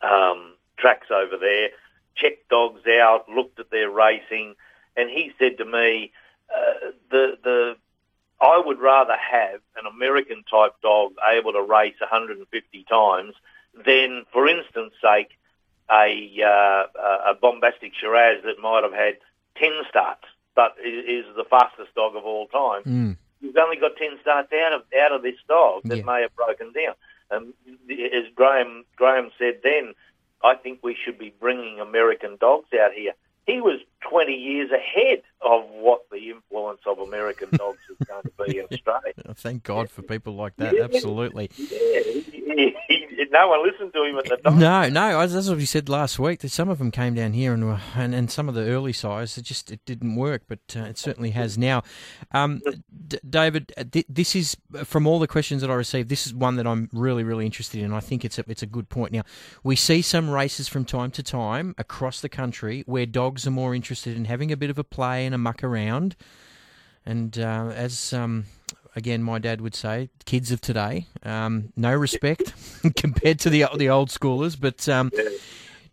um, tracks over there. Checked dogs out, looked at their racing, and he said to me, uh, the the. I would rather have an American-type dog able to race one hundred fifty times than, for instance, sake, a, uh, a bombastic Shiraz that might have had ten starts, but is the fastest dog of all time. Mm. You've only got ten starts out of out of this dog that yeah. may have broken down. Um, as Graham Graham said then, I think we should be bringing American dogs out here. He was twenty years ahead of what the influence of American dogs is going to be in Australia. Thank God for people like that, yeah. absolutely. Yeah. He, he, no one listened to him at the time. No, no, that's what we said last week, that some of them came down here and were, and, and some of the early size, it just it didn't work, but uh, it certainly has now. Um, D- David, th- this is, from all the questions that I received, this is one that I'm really, really interested in. I think it's a, it's a good point. Now, we see some races from time to time across the country where dogs are more interested in having a bit of a play and a muck around, and uh, as um, again my dad would say, kids of today, um, no respect compared to the the old schoolers. But um,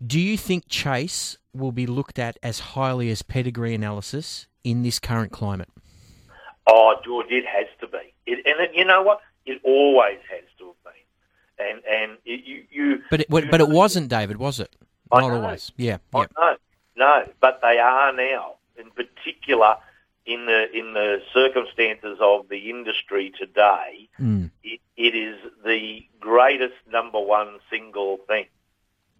do you think chase will be looked at as highly as pedigree analysis in this current climate? Oh, George, it has to be. It, and it, you know what? It always has to have been. And and it, you, you. But it, you but it wasn't, David, was it? Not I know. always. Yeah. I yeah. know. No, but they are now. In particular, in the in the circumstances of the industry today, mm. it, it is the greatest number one single thing.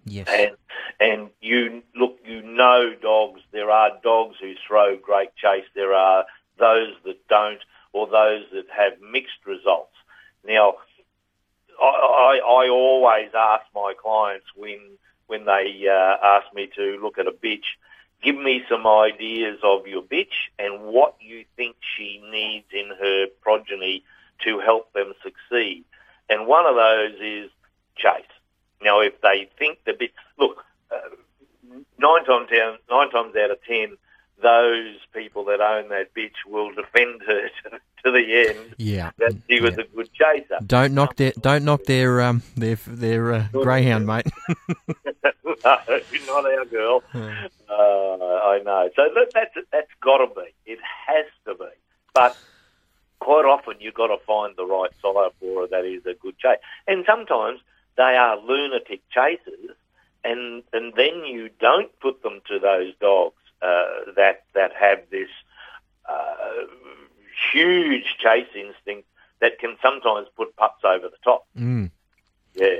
Yes. And and you look, you know, dogs. There are dogs who throw great chase. There are those that don't, or those that have mixed results. Now, I, I, I always ask my clients when when they uh, ask me to look at a bitch, give me some ideas of your bitch and what you think she needs in her progeny to help them succeed. And one of those is chase. Now, if they think the bitch, look, uh, nine times out, nine times out of ten, those people that own that bitch will defend her to, to the end. Yeah, that she was yeah. a good chaser. Don't knock their, don't knock their, um, their, their uh, greyhound, mate. No, not our girl. Yeah. Uh, I know. So that, that's that's got to be. It has to be. But quite often you've got to find the right sire for her that is a good chase. And sometimes they are lunatic chasers, and and then you don't put them to those dogs. Uh, that that have this uh, huge chase instinct that can sometimes put pups over the top. Mm. Yeah,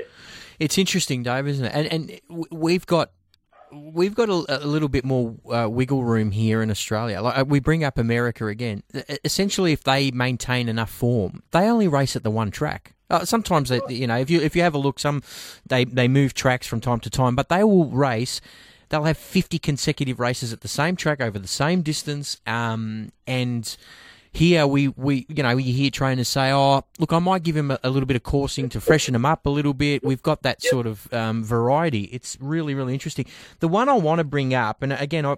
it's interesting, Dave, isn't it? And and we've got we've got a, a little bit more uh, wiggle room here in Australia. Like we bring up America again. Essentially, if they maintain enough form, they only race at the one track. Uh, sometimes, they, you know, if you if you have a look, some they they move tracks from time to time, but they will race. They'll have fifty consecutive races at the same track over the same distance. Um, and here we, we, you know, you hear trainers say, oh, look, I might give him a, a little bit of coursing to freshen him up a little bit. We've got that sort of um, variety. It's really, really interesting. The one I want to bring up, and again, I,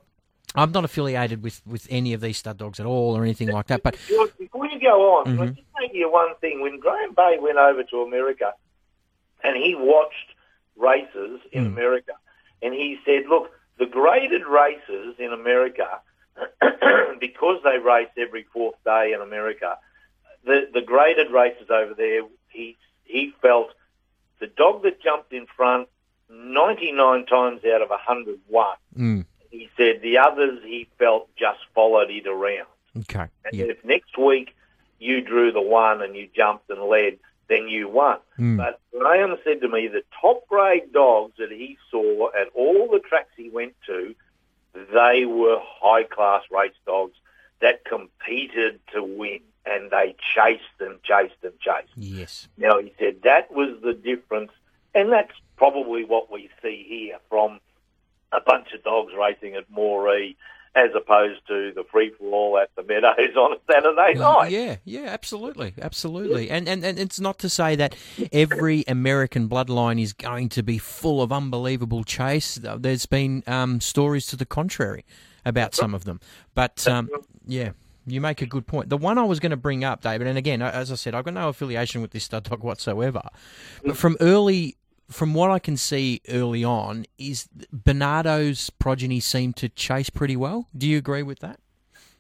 I'm not affiliated with, with any of these stud dogs at all or anything like that. But before you go on, mm-hmm. I'll just tell you one thing. When Graham Bay went over to America and he watched races in mm. America, and he said, look, the graded races in America, because they race every fourth day in America, the, the graded races over there, he he felt the dog that jumped in front ninety-nine times out of one hundred won. Mm. He said the others he felt just followed it around. Okay. And yep. if next week you drew the one and you jumped and led, then you won. Mm. But Graham said to me the top-grade dogs that he saw at all the tracks he went to, they were high-class race dogs that competed to win, and they chased and chased and chased. Yes. Now, he said that was the difference, and that's probably what we see here from a bunch of dogs racing at Moree, as opposed to the free-for-all at the Meadows on a Saturday night. Yeah, yeah, absolutely, absolutely. And, and and it's not to say that every American bloodline is going to be full of unbelievable chase. There's been um, stories to the contrary about some of them. But, um, yeah, you make a good point. The one I was going to bring up, David, and again, as I said, I've got no affiliation with this stud dog whatsoever, but from early... From what I can see early on, is Bernardo's progeny seem to chase pretty well. Do you agree with that?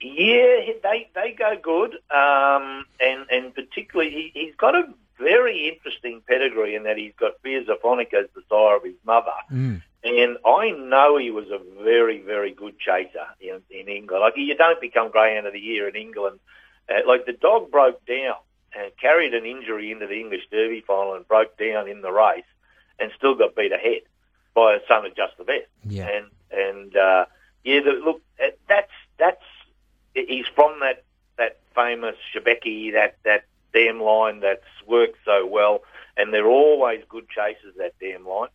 Yeah, they they go good, um, and and particularly he, he's got a very interesting pedigree in that he's got Fierce Aphonic as the sire of his mother, mm. and I know he was a very very good chaser in, in England. Like you don't become Greyhound of the Year in England. Uh, like the dog broke down and carried an injury into the English Derby final and broke down in the race. And still got beat ahead by a son of Just the Best. Yeah. And, and uh, yeah, the, look, that's, that's he's from that, that famous Shebeki, that, that damn line that's worked so well, and they're always good chasers, that damn line.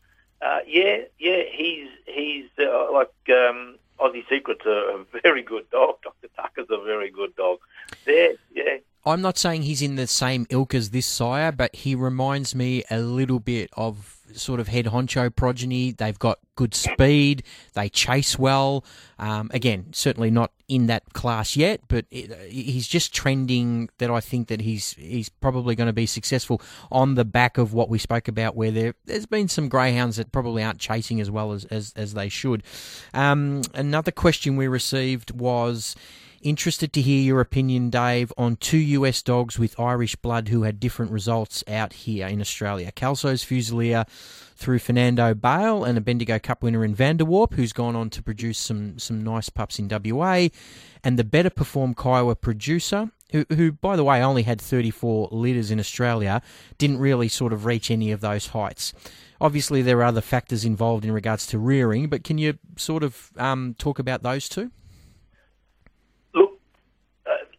Uh, yeah, yeah, he's, he's uh, like um, Aussie Secret's a very good dog. Doctor Tucker's a very good dog. Yeah, yeah. I'm not saying he's in the same ilk as this sire, but he reminds me a little bit of sort of Head Honcho progeny. They've got good speed. They chase well. Um, again, certainly not in that class yet, but it, he's just trending that I think that he's he's probably going to be successful on the back of what we spoke about, where there, there's been some greyhounds that probably aren't chasing as well as, as, as they should. Um, another question we received was, interested to hear your opinion, Dave, on two U S dogs with Irish blood who had different results out here in Australia. Kelso's Fusilier through Fernando Bale and a Bendigo Cup winner in Vanderwarp, who's gone on to produce some some nice pups in W A, and the better-performed Kiowa Producer, who, who, by the way, only had thirty-four litters in Australia, didn't really sort of reach any of those heights. Obviously, there are other factors involved in regards to rearing, but can you sort of um, talk about those two?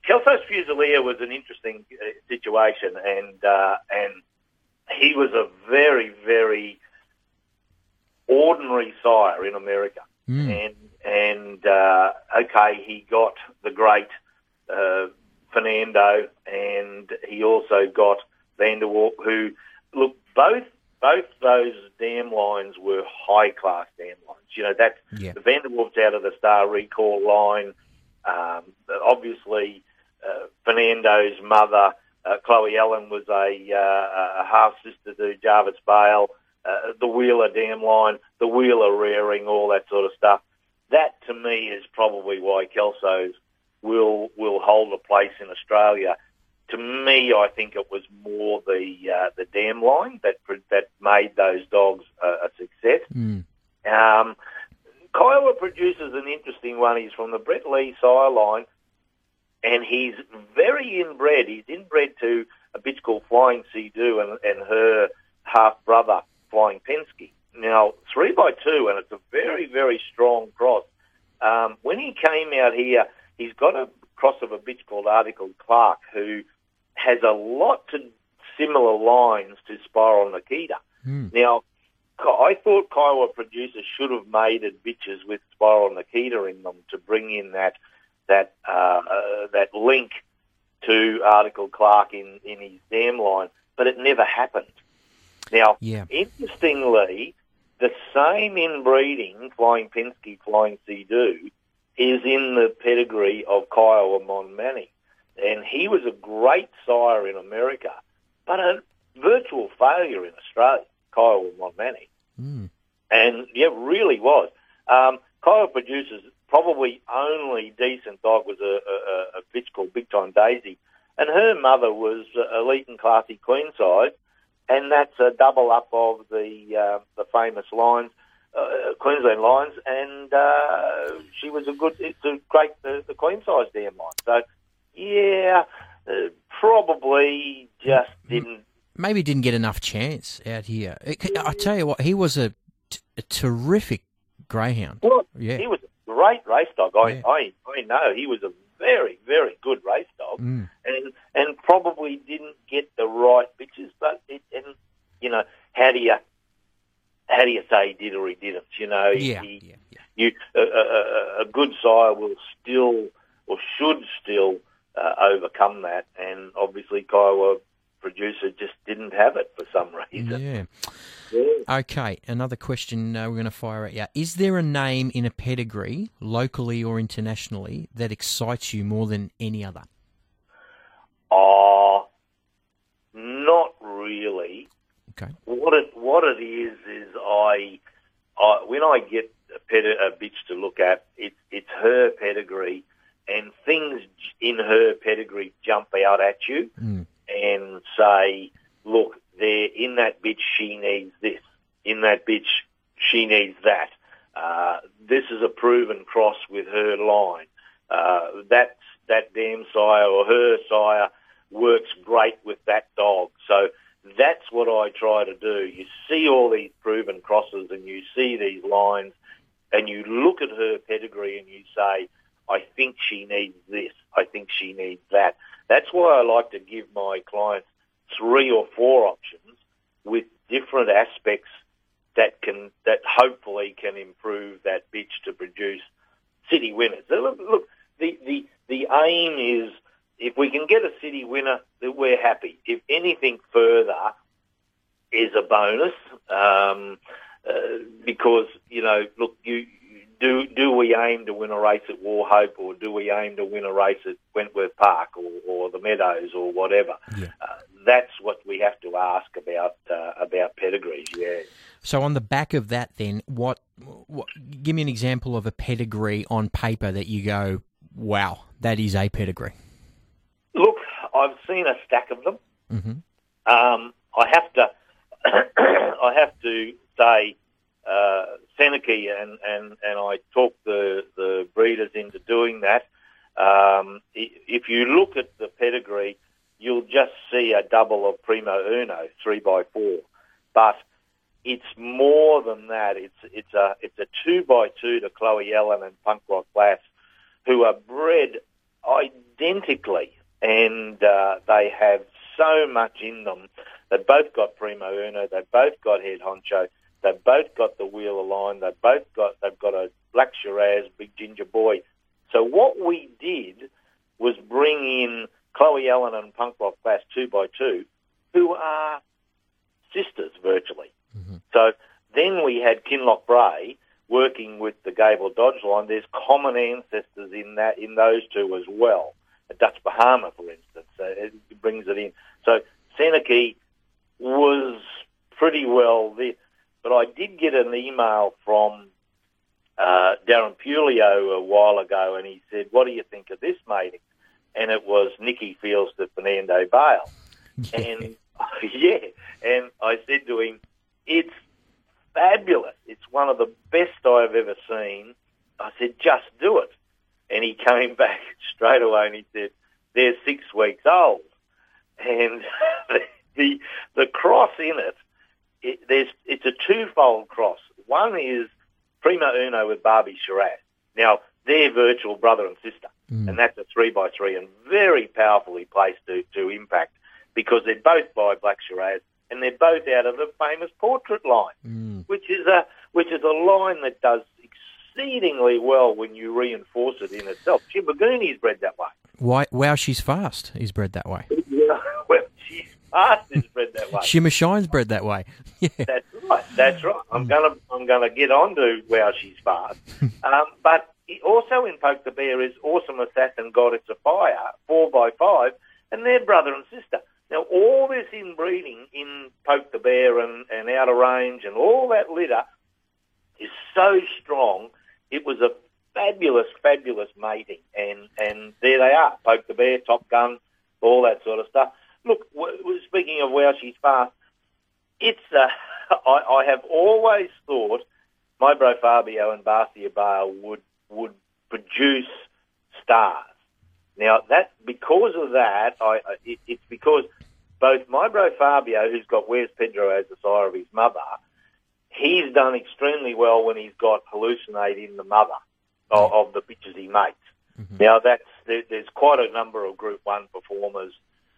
Kelso's Fusilier was an interesting uh, situation, and uh, and he was a very, very ordinary sire in America. Mm. And, and uh, okay, he got the great uh, Fernando, and he also got Vanderwarp, who, look, both both those dam lines were high-class dam lines. You know, that's, yeah. the Vanderwarp's out of the Star Recall line. Um, obviously... Uh, Fernando's mother, uh, Chloe Allen, was a, uh, a half-sister to Jarvis Bale, uh, the Wheeler dam line, the Wheeler rearing, all that sort of stuff. That, to me, is probably why Kelso's will will hold a place in Australia. To me, I think it was more the uh, the dam line that that made those dogs a, a success. Mm. Um, Kiowa Producer's an interesting one. He's from the Brett Lee sire line. And he's very inbred. He's inbred to a bitch called Flying Sea-Doo and, and her half-brother, Flying Penske. Now, three by two, and it's a very, very strong cross. Um, when he came out here, he's got a cross of a bitch called Article Clark, who has a lot to similar lines to Spiral Nikita. Mm. Now, I thought Kiowa Producer should have mated bitches with Spiral Nikita in them to bring in that... that uh, uh, that link to Article Clark in, in his dam line, but it never happened. Now, yeah. Interestingly, the same inbreeding, Flying Penske, Flying Sea-Doo, is in the pedigree of Kiowa Monmani. And he was a great sire in America, but a virtual failure in Australia, Kiowa Monmani. Mm. And, yeah, really was. Um, Kiowa Producer's probably only decent dog was a, a, a bitch called Big Time Daisy. And her mother was elite and classy Queenside, and that's a double up of the uh, the famous Lions, uh, Queensland Lions, and uh, she was a good, it's a great, the, the Queenside dam line. So, yeah, uh, probably just didn't. Maybe didn't get enough chance out here. I tell you what, he was a, t- a terrific greyhound. Well, yeah. He was great race dog. I, yeah. I I know he was a very, very good race dog, mm. and and probably didn't get the right bitches. But it, and you know, how do you how do you say he did or he didn't? You know, yeah, he, yeah, yeah. You a, a, a good sire will still or should still uh, overcome that, and obviously Kiowa Producer just didn't have it for some reason. Yeah. Yeah. Okay, another question uh, we're going to fire at you. Is there a name in a pedigree, locally or internationally, that excites you more than any other? Oh, uh, not really. Okay. What it what it is is I, I when I get a, ped, a bitch to look at, it's it's her pedigree, and things in her pedigree jump out at you. Mm. And say, look, there in that bitch she needs this, in that bitch she needs that. Uh, this is a proven cross with her line. Uh, that that damn sire or her sire works great with that dog. So that's what I try to do. You see all these proven crosses and you see these lines, and you look at her pedigree and you say, I think she needs this. I think she needs that. That's why I like to give my clients three or four options with different aspects that can that hopefully can improve that bitch to produce city winners. Look, look the, the, the aim is if we can get a city winner, we're happy. If anything further, is a bonus, um, uh, because, you know, look, you do do we aim to win a race at Warhope, or do we aim to win a race at Wentworth Park, or, or the Meadows, or whatever? Yeah. Uh, that's what we have to ask about uh, about pedigrees, yeah. So on the back of that then, what, what? give me an example of a pedigree on paper that you go, wow, that is a pedigree. Look, I've seen a stack of them. Mm-hmm. Um, I have to I have to say uh, Seneke, and, and, and I talked the, the breeders into doing that. Um, if you look at the pedigree, you'll just see a double of Primo Uno, three by four. But it's more than that. It's it's a it's a two by two to Chloe Ellen and Punk Rock Lass, who are bred identically, and uh, they have so much in them. They've both got Primo Uno. They've both got Head Honcho. They've both got the wheel aligned. They've both got they've got a black Shiraz, big ginger boy. So what we did was bring in Chloe Allen and Punk Rock Class two by two, who are sisters virtually. Mm-hmm. So then we had Kinloch Bray working with the Gable Dodge line. There's common ancestors in that in those two as well. A Dutch Bahama, for instance, so it brings it in. So Seneke was pretty well there, but I did get an email from uh, Darren Pulio a while ago, and he said, "What do you think of this mating?" And it was Nikki Fields to Fernando Bale. Yeah. And, yeah, and I said to him, it's fabulous. It's one of the best I've ever seen. I said, just do it. And he came back straight away and he said, they're six weeks old. And the the cross in it, it there's it's a twofold cross. One is Primo Uno with Barbie Shiraz. Now, they're virtual brother and sister. Mm. And that's a three by three and very powerfully placed to, to impact, because they're both by black Shiraz and they're both out of the famous portrait line, mm. which is a which is a line that does exceedingly well when you reinforce it in itself. Chibaguni is bred that way. Why? Wow, she's fast. Is bred that way. Well, she's fast. Is bred that way. Shimmer Shine's bred that way. Yeah. That's right. That's right. I'm mm. gonna I'm gonna get on to wow, she's fast, um, but. Also in Poke the Bear is Awesome Assassin, God It's a Fire, four by five, and they're brother and sister. Now, all this inbreeding in Poke the Bear and, and Outer Range and all that litter is so strong. It was a fabulous, fabulous mating, and, and there they are, Poke the Bear, Top Gun, all that sort of stuff. Look, speaking of Wow, She's Fast, it's uh, I, I have always thought my bro Fabio and Barcia Bale would would produce stars. Now, that because of that, I, it, it's because both my bro Fabio, who's got Where's Pedro as the sire of his mother, he's done extremely well when he's got Hallucinate in the mother of, of the pictures he makes. Mm-hmm. Now, that's there, there's quite a number of Group one performers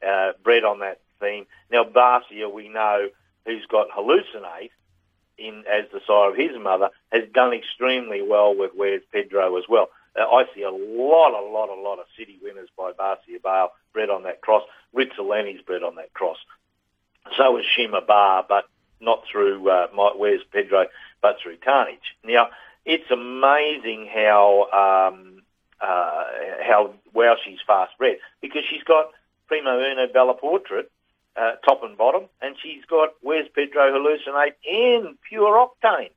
uh, bred on that theme. Now, Barcia, we know, who's got Hallucinate, in as the sire of his mother, has done extremely well with Where's Pedro as well. Uh, I see a lot, a lot, a lot of city winners by Barcia Bale bred on that cross. Rizzolini's bred on that cross. So is Shima Bar, but not through uh, my, Where's Pedro, but through Carnage. Now, it's amazing how um, uh, how well she's fast bred, because she's got Primo Uno Bella Portrait, Uh, top and bottom, and she's got Where's Pedro, Hallucinate, and Pure Octane.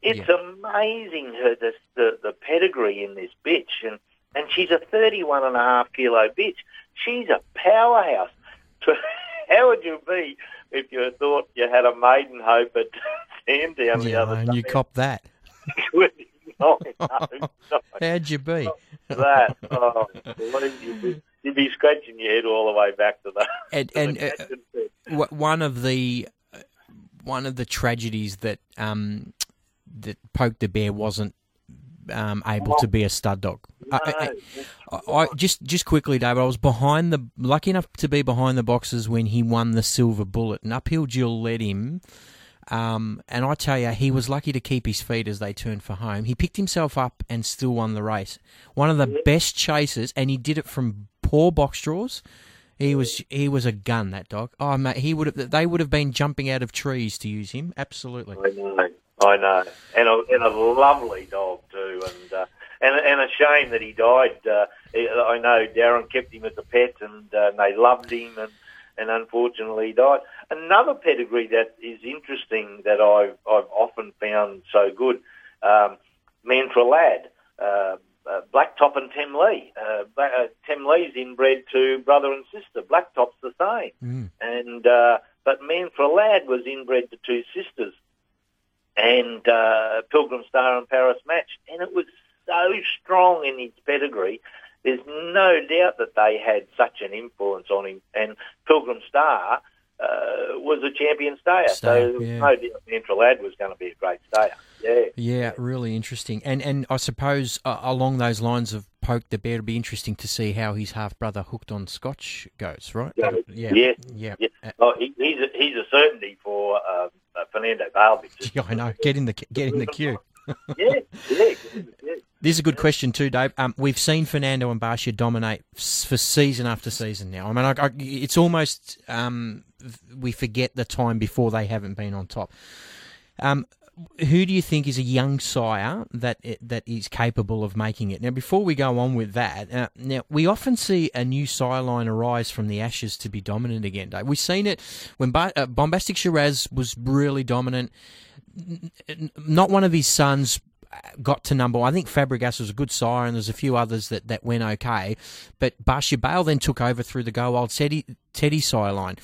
It's yeah. amazing her the, the the pedigree in this bitch, and, and she's a thirty-one and a half kilo bitch. She's a powerhouse. How would you be if you thought you had a maiden hope at Sandown the yeah, other and day? You copped that. no, no, no. How'd you be? That. Oh, what you be? You'd be scratching your head all the way back to that. And, to and the uh, one of the uh, one of the tragedies that um, that Poke the Bear wasn't um, able to be a stud dog. No, I, I, I, just just quickly, David, I was behind the lucky enough to be behind the boxes when he won the Silver Bullet, and Uphill Jill led him. Um, and I tell you, he was lucky to keep his feet as they turned for home. He picked himself up and still won the race. One of the yeah. best chasers, and he did it from poor box draws He was he was a gun, that dog. Oh mate, he would have, they would have been jumping out of trees to use him. Absolutely. I know, I know, and a, and a lovely dog too, and uh, and and a shame that he died. Uh, I know Darren kept him as a pet, and uh, they loved him, and, and unfortunately he died. Another pedigree that is interesting that I've I've often found so good, um, man for a lad. Uh, Uh, Blacktop and Tim Lee. Uh, uh, Tim Lee's inbred to brother and sister. Blacktop's the same. Mm. And uh, but Man for a Lad was inbred to two sisters, and uh, Pilgrim Star and Paris Match. And it was so strong in its pedigree. There's no doubt that they had such an influence on him. And Pilgrim Star uh, was a champion stayer. So, so yeah. no doubt Man for a Lad was going to be a great stayer. Yeah. yeah, really interesting. And and I suppose uh, along those lines of Poke the Bear, it'll be interesting to see how his half-brother Hooked on Scotch goes, right? Yeah, yeah. yeah. yeah. yeah. Uh, oh, he, he's, a, he's a certainty for um, uh, Fernando Bale. Yeah, I know. Get in the, get in the queue. yeah, yeah, yeah. This is a good question too, Dave. Um, we've seen Fernando and Barcia dominate for season after season now. I mean, I, I, it's almost um, we forget the time before they haven't been on top. Um. Who do you think is a young sire that that is capable of making it? Now, before we go on with that, uh, now we often see a new sire line arise from the ashes to be dominant again, Dave. We've seen it when Bar- uh, Bombastic Shiraz was really dominant. N- not one of his sons got to number one. I think Fabregas was a good sire, and there's a few others that, that went okay. But Barcia Bale then took over through the Go Old Teddy, Teddy sire line.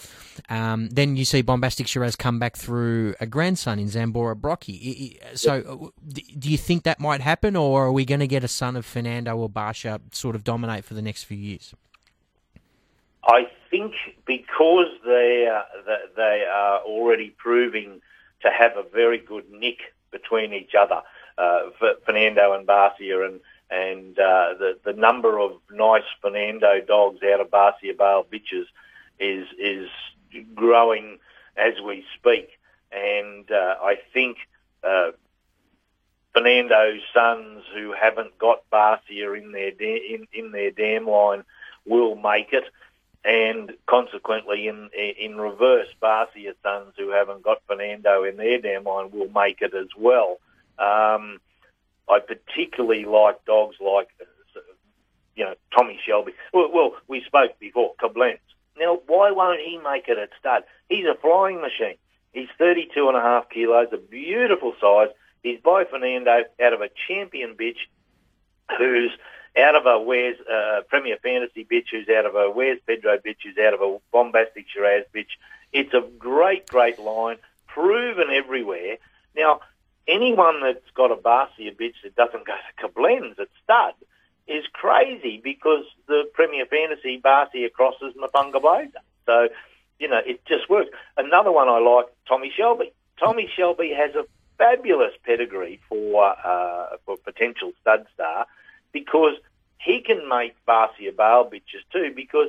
Um, then you see Bombastic Shiraz come back through a grandson in Zambora Brocchi. So do you think that might happen, or are we going to get a son of Fernando or Barcia sort of dominate for the next few years? I think because they are, they are already proving to have a very good nick between each other. Uh, Fernando and Barcia, and and uh, the the number of nice Fernando dogs out of Barcia Bale bitches is is growing as we speak, and uh, I think uh, Fernando's sons who haven't got Barcia in their da- in in their dam line will make it, and consequently in in reverse, Barcia's sons who haven't got Fernando in their dam line will make it as well. Um, I particularly like dogs like, you know, Tommy Shelby. Well, well, we spoke before, Coblenz. Now, why won't he make it at stud? He's a flying machine. He's thirty-two and a half kilos, a beautiful size. He's by Fernando out of a champion bitch who's out of a Where's uh, Premier Fantasy bitch, who's out of a Where's Pedro bitch, who's out of a Bombastic Shiraz bitch. It's a great, great line, proven everywhere. Now, anyone that's got a Barcia bitch that doesn't go to Coblenz at stud is crazy, because the Premier Fantasy Barcia crosses Mfunga Blazer. So, you know, it just works. Another one I like, Tommy Shelby. Tommy Shelby has a fabulous pedigree for uh, for potential stud star, because he can make Barcia Bale bitches too, because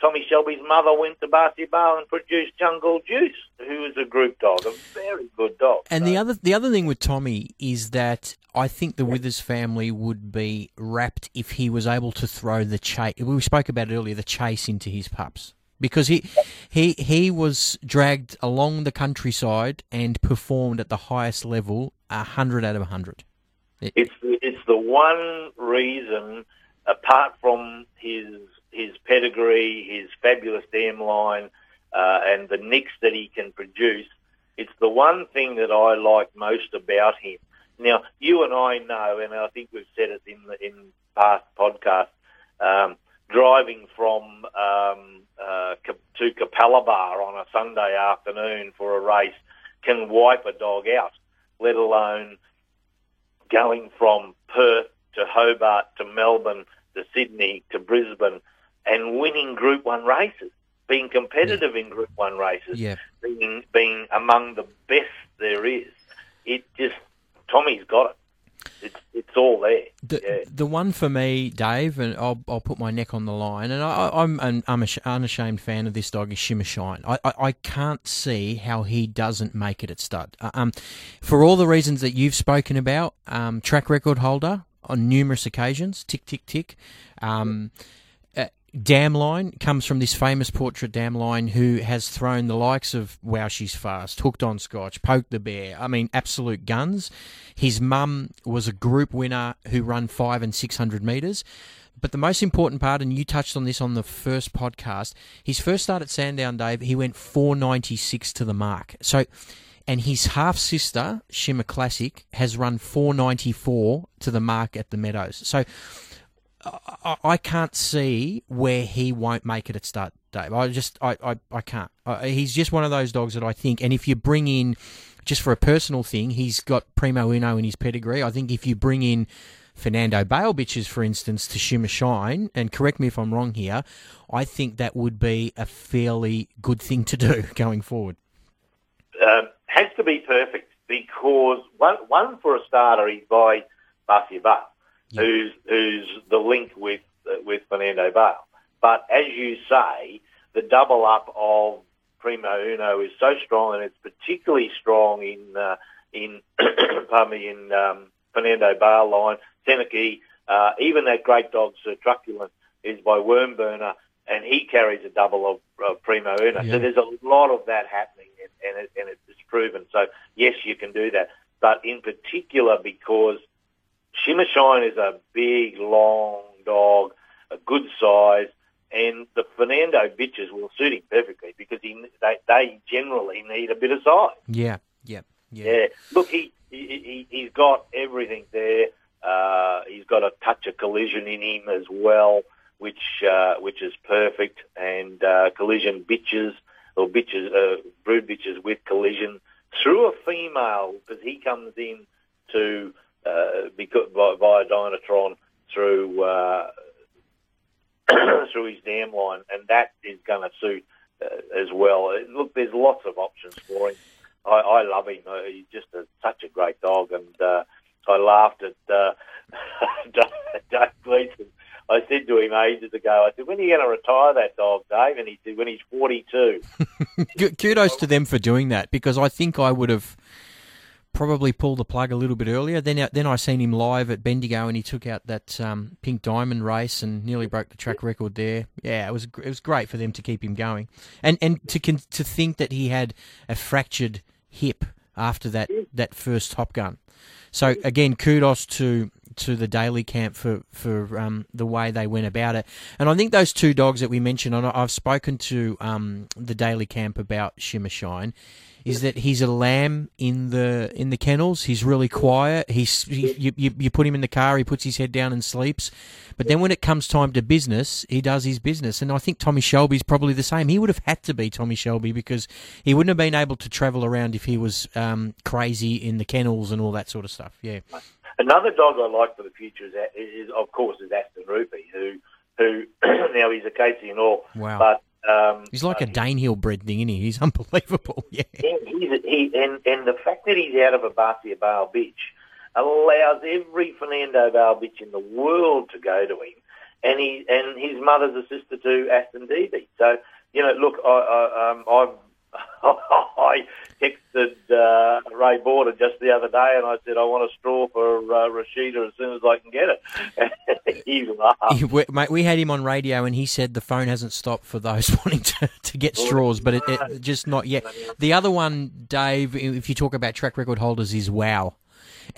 Tommy Shelby's mother went to Barcia Bale and produced Jungle Juice, who is a group dog, a very good dog. And so. the other the other thing with Tommy is that I think the Withers family would be wrapped if he was able to throw the chase. We spoke about it earlier, the chase into his pups. Because he, he he was dragged along the countryside and performed at the highest level, one hundred out of one hundred. It, it's, the, it's the one reason, apart from his... his pedigree, his fabulous dam line, uh, and the nicks that he can produce, it's the one thing that I like most about him. Now, you and I know, and I think we've said it in the, in past podcasts, um, driving from um, uh, to Capalabar on a Sunday afternoon for a race can wipe a dog out, let alone going from Perth to Hobart to Melbourne to Sydney to Brisbane, and winning Group One races, being competitive yeah. in Group One races, yeah. being being among the best there is. It just, Tommy's got it. It's it's all there. The yeah. the one for me, Dave, and I'll I'll put my neck on the line. And I, I'm an I'm an unashamed fan of this dog, is Shimmer Shine. I, I, I can't see how he doesn't make it at stud. Um, for all the reasons that you've spoken about, um, track record holder on numerous occasions, tick tick tick. Um. Dam line comes from this famous portrait dam line who has thrown the likes of Wow She's Fast, Hooked on Scotch, Poke the Bear. I mean, absolute guns. His mum was a group winner who run five and six hundred metres. But the most important part, and you touched on this on the first podcast, his first start at Sandown, Dave, he went four ninety-six to the mark. So, and his half-sister, Shimmer Classic, has run four ninety-four to the mark at the Meadows. So I can't see where he won't make it at start, Dave. I just, I, I, I can't. I, he's just one of those dogs that I think, and if you bring in, just for a personal thing, he's got Primo Uno in his pedigree. I think if you bring in Fernando Bale bitches, for instance, to Shimmer Shine, and correct me if I'm wrong here, I think that would be a fairly good thing to do going forward. Uh, has to be perfect because, one, one for a starter, he's by Barcia Bale. Who's, who's the link with uh, with Fernando Bale. But as you say, the double up of Primo Uno is so strong, and it's particularly strong in uh, in pardon me, in um, Fernando Bale line. Seneke, uh, even that great dog Sir Truculent is by Wormburner, and he carries a double of uh, Primo Uno. Yeah. So there's a lot of that happening, and and, it, and it's proven. So yes, you can do that. But in particular, because Shimmer Shine is a big, long dog, a good size, and the Fernando bitches will suit him perfectly because he, they, they generally need a bit of size. Yeah, yeah, yeah. yeah. Look, he, he, he's got everything there. Uh, he's got a touch of Collision in him as well, which uh, which is perfect, and uh, Collision bitches, or bitches, uh, brood bitches with Collision through a female, because he comes in to... Uh, because via Dynatron through uh, through his dam line, and that is going to suit uh, as well. Look, there's lots of options for him. I, I love him. He's just a, such a great dog, and uh, I laughed at uh, Dave Gleason. I said to him ages ago, I said, "When are you going to retire that dog, Dave?" And he said, "When he's forty-two." Kudos to them for doing that, because I think I would have probably pulled the plug a little bit earlier. Then then I seen him live at Bendigo, and he took out that um, Pink Diamond race and nearly broke the track record there. Yeah, it was it was great for them to keep him going. And and to to think that he had a fractured hip after that, that first Top Gun. So, again, kudos to to the Daly camp for, for um, the way they went about it. And I think those two dogs that we mentioned, and I've spoken to um, the Daly camp about Shimmer Shine, is that he's a lamb in the in the kennels. He's really quiet. He's he, you, you you put him in the car, he puts his head down and sleeps. But then when it comes time to business, he does his business. And I think Tommy Shelby's probably the same. He would have had to be Tommy Shelby because he wouldn't have been able to travel around if he was um, crazy in the kennels and all that sort of stuff. Yeah. Another dog I like for the future is, is of course, is Aston Rupee, who who now he's a Casey and all. Wow. But Um, he's like uh, a Danehill bred thing, isn't he? He's unbelievable. Yeah, yeah he's a, he, and, and the fact that he's out of a Barcia Bale bitch allows every Fernando Bale bitch in the world to go to him, and he and his mother's a sister to Aston Debe. So you know, look, I, I, um, I've, I texted uh, Ray Border just the other day, and I said I want a straw for uh, Rashida as soon as I can get it. He laughed. Mate, we had him on radio, and he said the phone hasn't stopped for those wanting to, to get straws, but it, it just not yet. The other one, Dave, if you talk about track record holders, is Wow.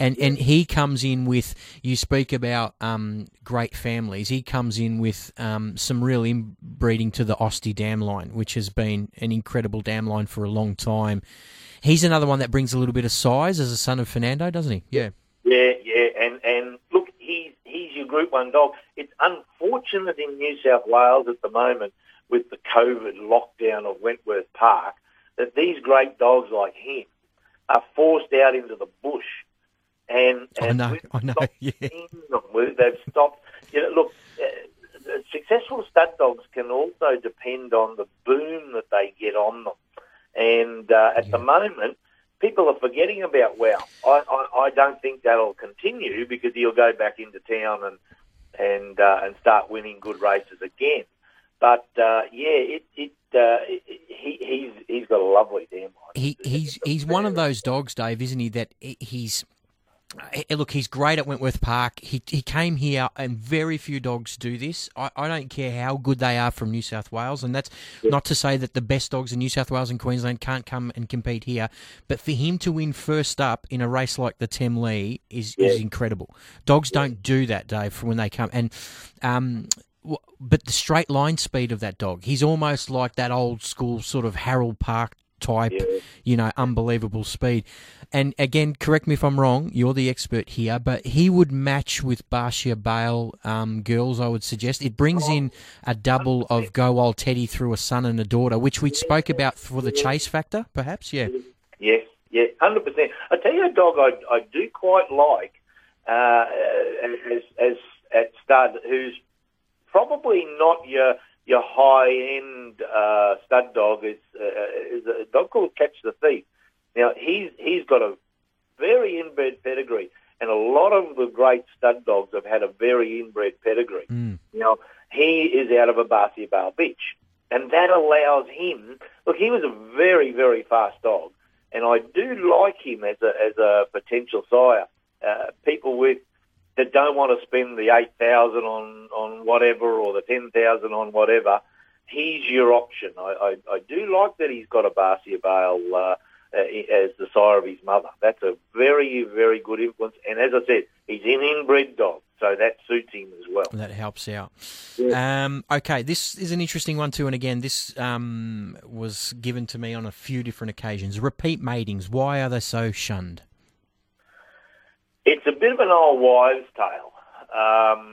And and he comes in with, you speak about um, great families, he comes in with um, some real inbreeding to the Austie dam line, which has been an incredible dam line for a long time. He's another one that brings a little bit of size as a son of Fernando, doesn't he? Yeah. Yeah, yeah, and, and look, he's he's your Group One dog. It's unfortunate in New South Wales at the moment with the COVID lockdown of Wentworth Park that these great dogs like him are forced out into the bush. And, and I know, I know. Yeah. Them. They've stopped. You know, look, uh, successful stud dogs can also depend on the boom that they get on them, and uh, at yeah. the moment, people are forgetting about Wow. I, I, I don't think that'll continue because he'll go back into town and and uh, and start winning good races again. But uh, yeah, it it, uh, it he he's he's got a lovely damn life. He he's he's one of those dogs, Dave, isn't he? That he's look, he's great at Wentworth Park. He he came here, and very few dogs do this. I, I don't care how good they are from New South Wales, and that's yeah. not to say that the best dogs in New South Wales and Queensland can't come and compete here. But for him to win first up in a race like the Tim Lee is, yeah. is incredible. Dogs yeah. don't do that, Dave, for when they come. And um, but the straight line speed of that dog, he's almost like that old school sort of Harold Park type, yeah. you know, unbelievable speed. And again, correct me if I'm wrong, you're the expert here, but he would match with Barcia Bale um, girls, I would suggest. It brings in a double of Go Old Teddy through a son and a daughter, which we spoke about for the chase factor, perhaps, yeah. Yes, yeah, one hundred percent. I tell you a dog I, I do quite like uh, as, as at stud, who's probably not your... Your high-end uh, stud dog is, uh, is a dog called Catch the Thief. Now, he's he's got a very inbred pedigree, and a lot of the great stud dogs have had a very inbred pedigree. Mm. Now, he is out of a Barcia Bale bitch, and that allows him... Look, he was a very, very fast dog, and I do like him as a, as a potential sire. Uh, people with... that don't want to spend the eight thousand dollars on, on whatever or the ten thousand dollars on whatever, he's your option. I, I, I do like that he's got a Barcia Bale uh, as the sire of his mother. That's a very, very good influence. And as I said, he's an inbred dog, so that suits him as well. That helps out. Yeah. Um, okay, this is an interesting one too. And again, this um, was given to me on a few different occasions. Repeat matings, why are they so shunned? It's a bit of an old wives' tale. Um,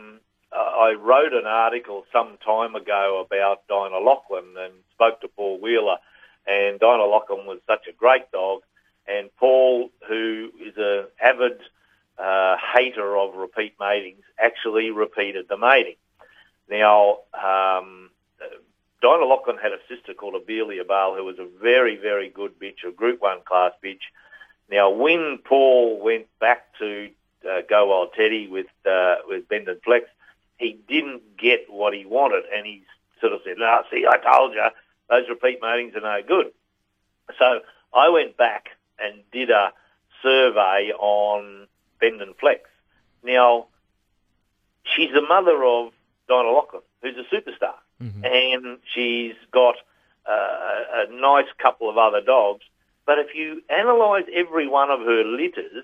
I wrote an article some time ago about Dinah Lachlan and spoke to Paul Wheeler, and Dinah Lachlan was such a great dog, and Paul, who is an avid uh, hater of repeat matings, actually repeated the mating. Now, um, Dinah Lachlan had a sister called Abelia Bale, who was a very, very good bitch, a Group one class bitch. Now, when Paul went back to uh, Go Wild Teddy with uh, with Bend and Flex, he didn't get what he wanted, and he sort of said, "No, nah, see, I told you, those repeat matings are no good." So I went back and did a survey on Bend and Flex. Now, she's the mother of Dinah Lachlan, who's a superstar, mm-hmm. and she's got uh, a nice couple of other dogs. But if you analyse every one of her litters,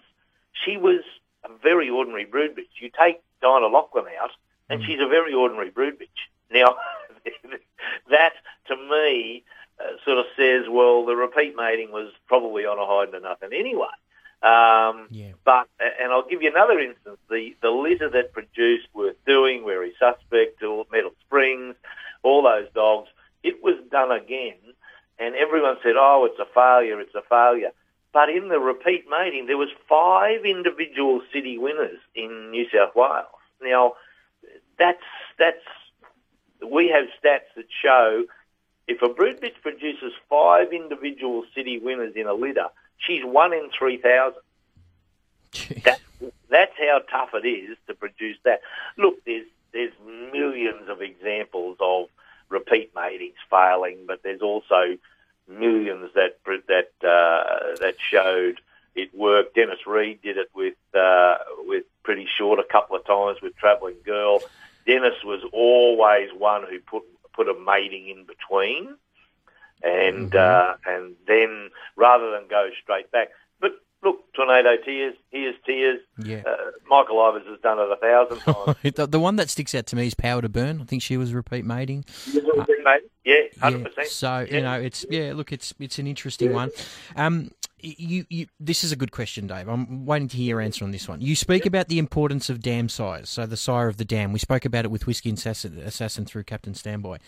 she was a very ordinary brood bitch. You take Dinah Lachlan out, and mm. she's a very ordinary brood bitch. Now, that, to me, uh, sort of says, well, the repeat mating was probably on a hide and nothing anyway. Um, yeah. But, and I'll give you another instance. The, the litter that produced Worth Doing, Wary Suspect, Metal Springs, all those dogs, it was done again. And everyone said, oh, it's a failure, it's a failure. But in the repeat mating, there was five individual city winners in New South Wales. Now, that's that's we have stats that show if a brood bitch produces five individual city winners in a litter, she's one in three thousand. That, that's how tough it is to produce that. Look, there's there's millions of examples of repeat matings failing, but there's also millions that that uh, that showed it worked. Dennis Reed did it with uh, with Pretty Short a couple of times with Travelling Girl. Dennis was always one who put put a mating in between, and mm-hmm. uh, and then rather than go straight back. But look, Tornado Tears, Here's Tears. Yeah. Uh, Michael Ivers has done it a thousand times. the, the one that sticks out to me is Power to Burn. I think she was repeat mating. Uh, yeah, one hundred percent. Yeah. So, yeah. you know, it's, yeah, look, it's it's an interesting yeah. one. Um, you, you, This is a good question, Dave. I'm waiting to hear your answer on this one. You speak yeah. about the importance of dam size, so the sire of the dam. We spoke about it with Whiskey Assassin, Assassin through Captain Standby.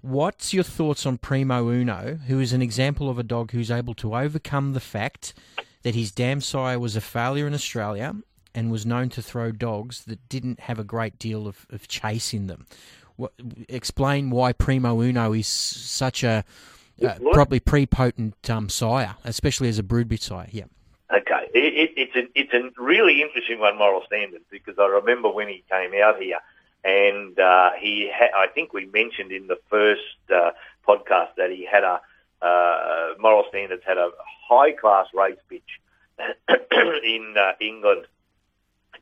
What's your thoughts on Primo Uno, who is an example of a dog who's able to overcome the fact that his dam sire was a failure in Australia and was known to throw dogs that didn't have a great deal of, of chase in them? What, explain why Primo Uno is such a uh, probably prepotent um, sire, especially as a brood bitch sire. Yeah. Okay, it, it, it's a it's a really interesting one, Moral Standards, because I remember when he came out here, and uh, he ha- I think we mentioned in the first uh, podcast that he had a. Uh, Moral Standards had a high-class race bitch in uh, England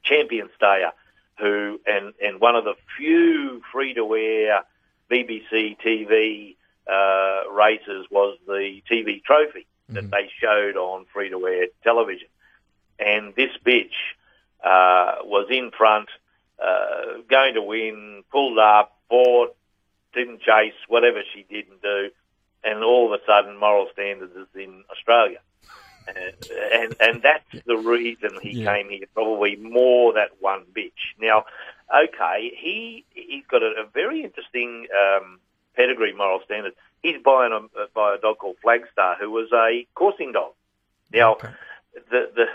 champion stayer who, and, and one of the few free-to-air B B C T V uh, races was the T V trophy that mm-hmm. they showed on free-to-air television. And this bitch uh, was in front, uh, going to win, pulled up, fought, didn't chase, whatever she didn't do, and all of a sudden moral standards is in Australia. And, and, and that's the reason he yeah. came here, probably more that one bitch. Now, okay, he, he's got a, a very interesting um, pedigree, moral standards. He's by, an, uh, by a dog called Flagstar, who was a coursing dog. Now, okay. the, the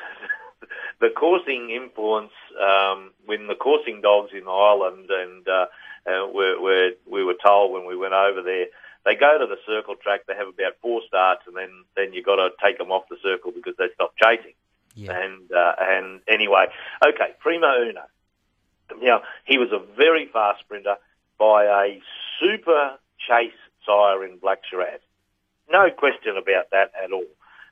the coursing influence, um, when the coursing dogs in Ireland, and uh, uh, we're, we're, we were told when we went over there, they go to the circle track, they have about four starts, and then, then you've got to take them off the circle because they stop chasing. Yeah. And uh, and anyway, okay, Primo Uno. Now, he was a very fast sprinter by a super chase sire in Black Shiraz. No question about that at all.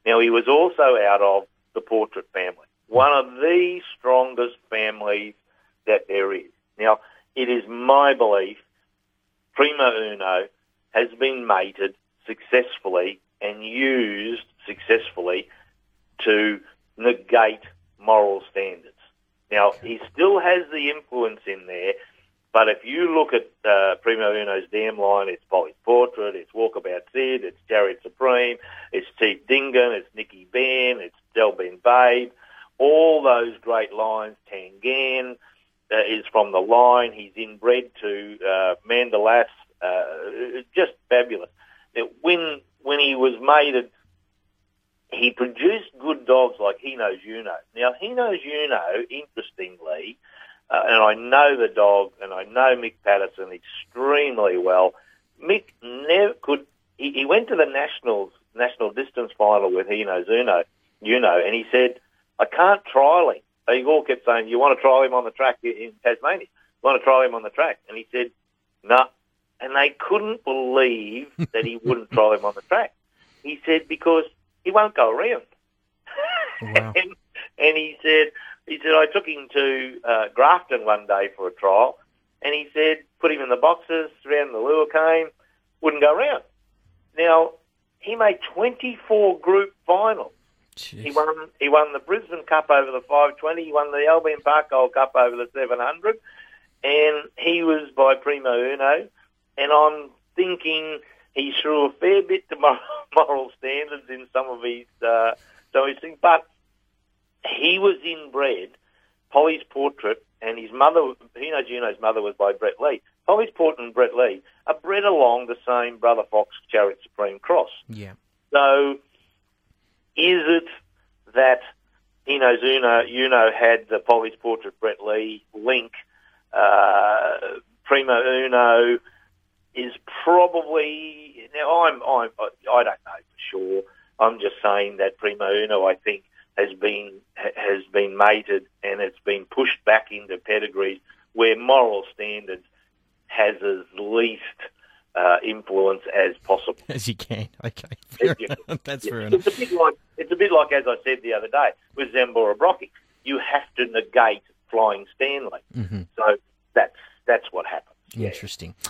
Now, he was also out of the Portrait family, one of the strongest families that there is. Now, it is my belief Primo Uno has been mated successfully and used successfully to negate moral standards. Now, he still has the influence in there, but if you look at uh, Primo Uno's dam line, it's Polly's Portrait, it's Walkabout Sid, it's Chariot Supreme, it's Chief Dingan, it's Nicky Ben, it's Delben Babe, all those great lines. Tangan uh, is from the line. He's inbred to uh, Mandalas. Uh, just fabulous. It, when when he was mated, he produced good dogs like He Knows You Know. Now, He Knows You Know, interestingly, uh, and I know the dog, and I know Mick Patterson extremely well. Mick never could. He, he went to the Nationals national distance final with He Knows You Know, you know, and he said, "I can't trial him." They all kept saying, "You want to trial him on the track in Tasmania? You want to trial him on the track?" And he said, "No." Nah. And they couldn't believe that he wouldn't throw him on the track. He said, because he won't go around. Wow. and, and he said, he said, I took him to uh, Grafton one day for a trial, and he said, put him in the boxes, around the lure came, wouldn't go around. Now, he made twenty-four group finals. Jeez. He won He won the Brisbane Cup over the five twenty, he won the Albion Park Gold Cup over the seven hundred, and he was by Primo Uno. And I'm thinking he threw a fair bit to moral standards in some of his, uh, some of his things. But he was inbred, Polly's Portrait, and his mother, He Knows You Know's mother was by Brett Lee. Polly's Portrait and Brett Lee are bred along the same Brother Fox Chariot Supreme cross. Yeah. So is it that He Knows You Know, you know had the Polly's Portrait Brett Lee link, uh, Primo Uno... is probably now. I'm. I'm. I don't know for sure. I'm just saying that Primo Uno, I think, has been has been mated and it's been pushed back into pedigrees where moral standards has as least uh, influence as possible as you can. Okay, fair yeah. That's yeah. fair enough. It's a bit like it's a bit like as I said the other day with Zambora Brockie. You have to negate Flying Stanley. Mm-hmm. So that's that's what happens. Interesting. Yeah.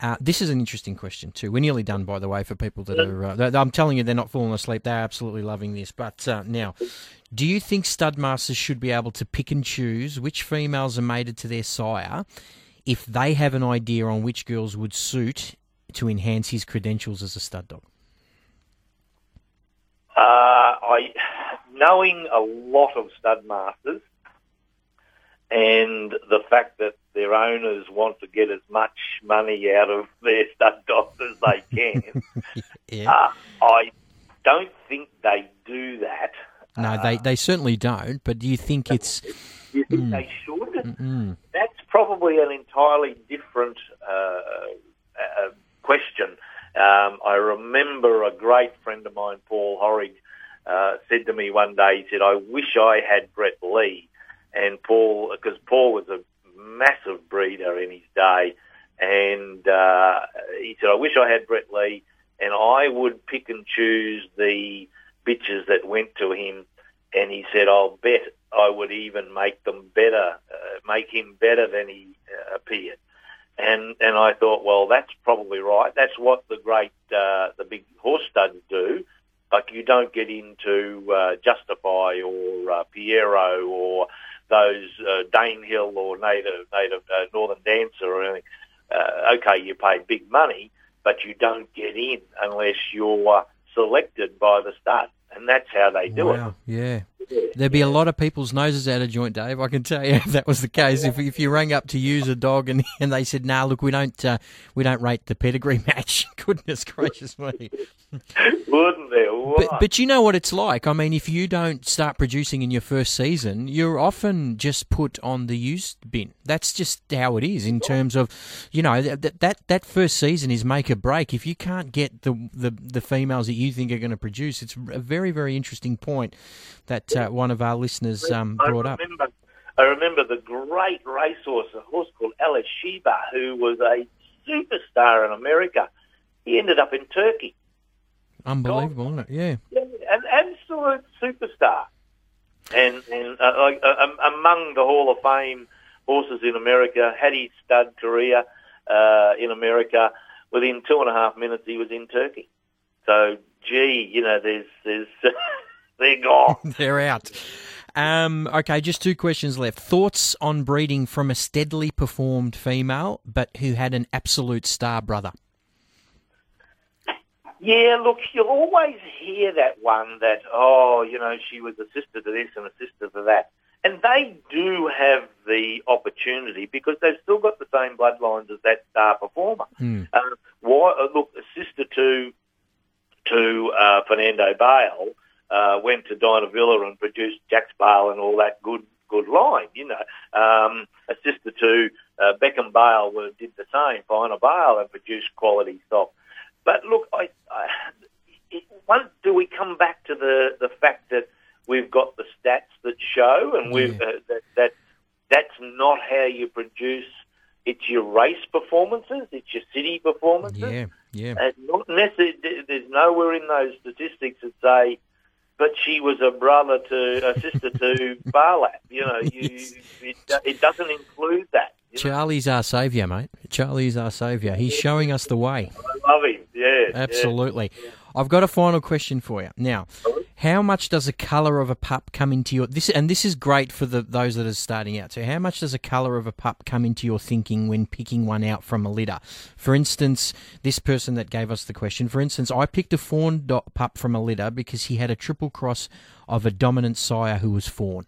Uh, this is an interesting question too. We're nearly done, by the way, for people that are... Uh, I'm telling you, they're not falling asleep. They're absolutely loving this. But uh, now, do you think studmasters should be able to pick and choose which females are mated to their sire if they have an idea on which girls would suit to enhance his credentials as a stud dog? Uh, I, knowing a lot of studmasters and the fact that their owners want to get as much money out of their stud dogs as they can. yeah. uh, I don't think they do that. No, uh, they, they certainly don't, but do you think it's... Do you think mm, they should? Mm-mm. That's probably an entirely different uh, uh, question. Um, I remember a great friend of mine, Paul Horrig, uh, said to me one day, he said, I wish I had Brett Lee. And Paul, because Paul was a massive breeder in his day, and uh, he said, I wish I had Brett Lee, and I would pick and choose the bitches that went to him and he said, I'll bet I would even make them better, uh, make him better than he uh, appeared. And and I thought, well, that's probably right. That's what the great, uh, the big horse studs do. Like, you don't get into uh, Justify or uh, Piero or those uh, Danehill or Native, Native uh, Northern Dancer or anything. Uh, okay, you pay big money, but you don't get in unless you're selected by the stud. And that's how they do wow. it. Yeah. yeah. There'd be a lot of people's noses out of joint, Dave, I can tell you, if that was the case. If if you rang up to use a dog and, and they said, nah, look, we don't uh, we don't rate the pedigree match. Goodness gracious me. Wouldn't there? But, but you know what it's like. I mean, if you don't start producing in your first season, you're often just put on the used bin. That's just how it is in terms of, you know, that that, that first season is make or break. If you can't get the, the, the females that you think are going to produce, it's a very Very, very interesting point that uh, one of our listeners um, brought I remember, up. I remember the great racehorse, a horse called Alice Sheba, who was a superstar in America. He ended up in Turkey. Unbelievable, God. Isn't it? Yeah. yeah. An absolute superstar. And, and uh, uh, among the Hall of Fame horses in America, had his stud career uh, in America. Within two and a half minutes, he was in Turkey. So, gee, you know, there's, there's, they're gone. They're out. Um, okay, just two questions left. Thoughts on breeding from a steadily performed female, but who had an absolute star brother? Yeah, look, you'll always hear that one that, oh, you know, she was a sister to this and a sister to that. And they do have the opportunity because they've still got the same bloodlines as that star performer. Hmm. Um, why, look, a sister to... to uh, Fernando Bale, uh, went to Dinah Villa and produced Jax Bale and all that good good line, you know. Um, a sister to uh, Beckham Bale were, did the same, Dinah Bale, and produced quality stuff. But look, I, I, it, once do we come back to the, the fact that we've got the stats that show and we've yeah. uh, that, that that's not how you produce. It's your race performances. It's your city performances. Yeah, yeah. And not necessarily, there's nowhere in those statistics that say, but she was a brother to, a sister to Barlap. You know, you, yes. it, it doesn't include that. You Charlie's know? Our saviour, mate. Charlie's our saviour. He's yeah. showing us the way. I love him, yeah. Absolutely. Yeah. I've got a final question for you. Now, how much does a colour of a pup come into your... this? And this is great for the those that are starting out. So how much does a colour of a pup come into your thinking when picking one out from a litter? For instance, this person that gave us the question, for instance, I picked a fawn dot pup from a litter because he had a triple cross of a dominant sire who was fawn.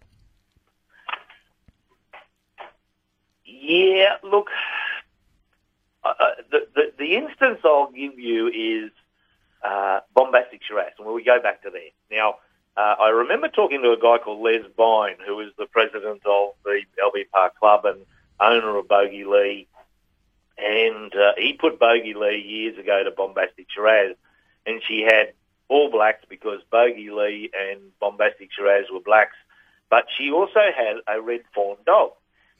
Yeah, look, uh, the, the, the instance I'll give you is Uh, bombastic Shiraz, and we go back to there. Now, uh, I remember talking to a guy called Les Bine, who is the president of the L B Park Club and owner of Bogey Lee, and uh, he put Bogey Lee years ago to Bombastic Shiraz, and she had all blacks because Bogey Lee and Bombastic Shiraz were blacks, but she also had a red fawn dog.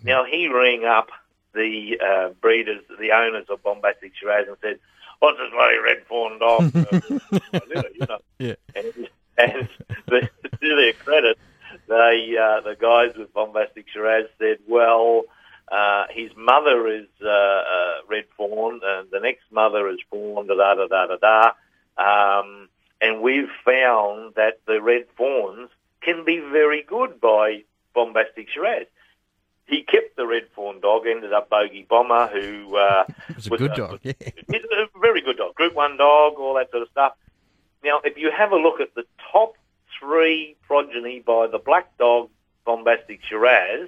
Now, he rang up the uh, breeders, the owners of Bombastic Shiraz, and said, what's this bloody red fawn dog? you know. yeah. And, and the, to their credit, they, uh, the guys with Bombastic Shiraz said, well, uh, his mother is uh, uh, red fawn, and the next mother is fawn, da-da-da-da-da-da. Um, and we've found that the red fawns can be very good by Bombastic Shiraz. He kept the red fawn dog, ended up Bogey Bomber, who uh, was a was good a, dog. Yeah. A very good dog, Group One dog, all that sort of stuff. Now, if you have a look at the top three progeny by the black dog, Bombastic Shiraz,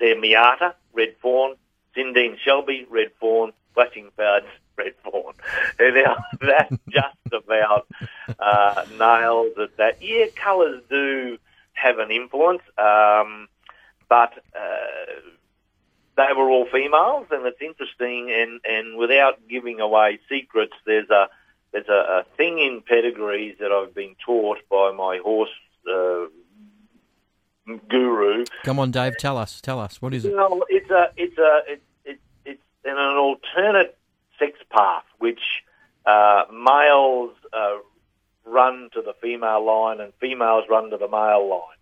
they're Miata, red fawn, Sindeen Shelby, red fawn, Flashing Powers, red fawn. And now that just about uh, nails at that. Yeah, colours do have an influence. Um, But uh, they were all females, and it's interesting. And, and without giving away secrets, there's a there's a, a thing in pedigrees that I've been taught by my horse uh, guru. Come on, Dave, tell us, tell us, what is it? Well, it's a it's a it, it, it's an alternate sex path, which uh, males uh, run to the female line and females run to the male line.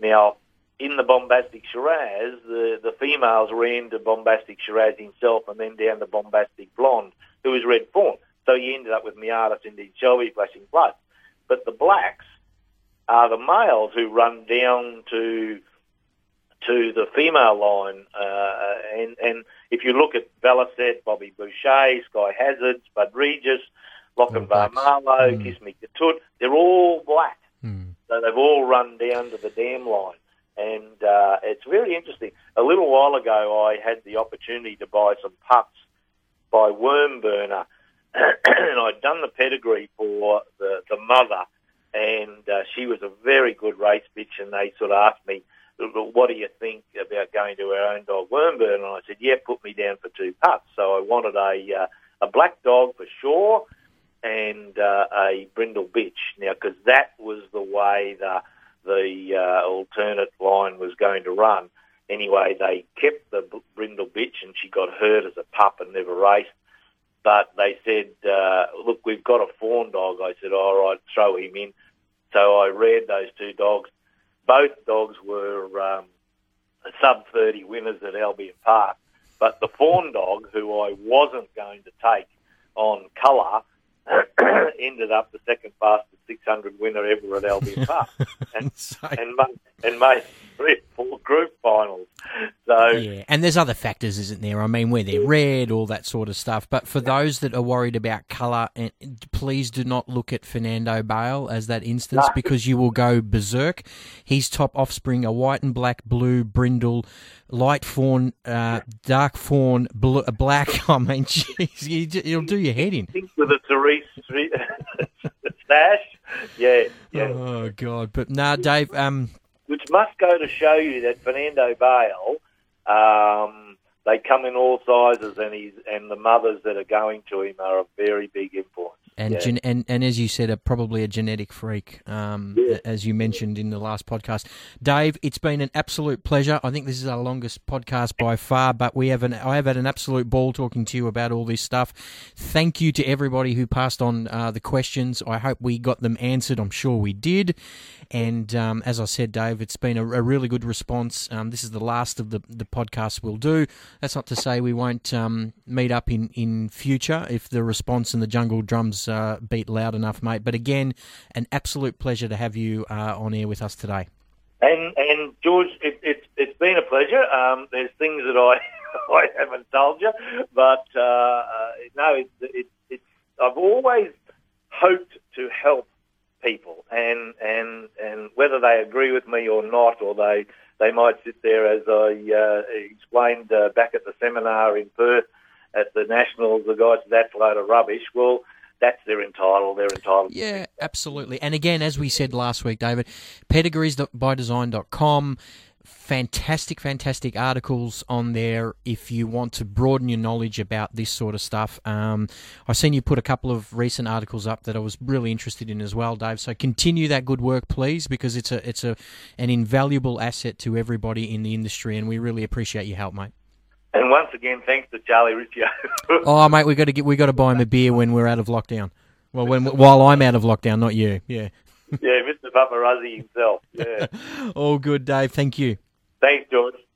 Now, in the Bombastic Shiraz, the, the females ran to Bombastic Shiraz himself and then down to Bombastic Blonde, who was Red Fawn. So you ended up with Miata, Sindeen Shelby, Flashing Blood. But the blacks are the males who run down to to the female line. Uh, and, and if you look at Balicet, Bobby Boucher, Sky Hazards, Bud Regis, Lochinvar Marlowe, mm. Kiss Me Katut, they're all black. Mm. So they've all run down to the dam line. And uh, it's really interesting. A little while ago, I had the opportunity to buy some pups by Wormburner, and I'd done the pedigree for the, the mother, and uh, she was a very good race bitch, and they sort of asked me, what do you think about going to our own dog, Wormburner? And I said, yeah, put me down for two pups. So I wanted a uh, a black dog for sure and uh, a brindle bitch, now, because that was the way the... the uh, alternate line was going to run. Anyway, they kept the brindle bitch and she got hurt as a pup and never raced. But they said, uh, look, we've got a fawn dog. I said, all right, throw him in. So I reared those two dogs. Both dogs were um, sub thirty winners at Albion Park. But the fawn dog, who I wasn't going to take on colour, ended up the second fastest six hundred winner ever at Albion Park, and and made, and made three or four group finals. So yeah, and there's other factors, isn't there? I mean, where they're red, all that sort of stuff. But for those that are worried about colour, please do not look at Fernando Bale as that instance, no, because you will go berserk. His top offspring are white and black, blue, brindle, light fawn, uh, dark fawn, blue, black. I mean, geez, you, it'll do your head in. With a Therese stash, yeah, yeah. Oh God, but nah, Dave. Um, which must go to show you that Fernando Bale, um, they come in all sizes, and he's, and the mothers that are going to him are a very big influence. And, yeah. gen- and and as you said, a, probably a genetic freak, um, yeah. as you mentioned in the last podcast. Dave, it's been an absolute pleasure. I think this is our longest podcast by far, but we have an I have had an absolute ball talking to you about all this stuff. Thank you to everybody who passed on uh, the questions. I hope we got them answered. I'm sure we did. And um, as I said, Dave, it's been a, a really good response. Um, this is the last of the, the podcasts we'll do. That's not to say we won't um, meet up in, in future if the response and the jungle drums Uh, beat loud enough, mate. But again, an absolute pleasure to have you uh, on air with us today. And and George, it, it, it's been a pleasure. Um, there's things that I I haven't told you, but uh, uh, no, it's it, it's I've always hoped to help people, and and and whether they agree with me or not, or they they might sit there as I uh, explained uh, back at the seminar in Perth at the Nationals. The guy said, "That's a load of rubbish." Well, that's their entitled, they're entitled. Yeah, absolutely. And again, as we said last week, David, pedigrees by design dot com, fantastic, fantastic articles on there if you want to broaden your knowledge about this sort of stuff. Um, I've seen you put a couple of recent articles up that I was really interested in as well, Dave. So continue that good work, please, because it's a it's a an invaluable asset to everybody in the industry, and we really appreciate your help, mate. And once again, thanks to Charlie Riccio. Oh, mate, we got to get we got to buy him a beer when we're out of lockdown. Well, when while I'm out of lockdown, not you. Yeah. Yeah, Mister Paparazzi himself. Yeah. All good, Dave. Thank you. Thanks, George.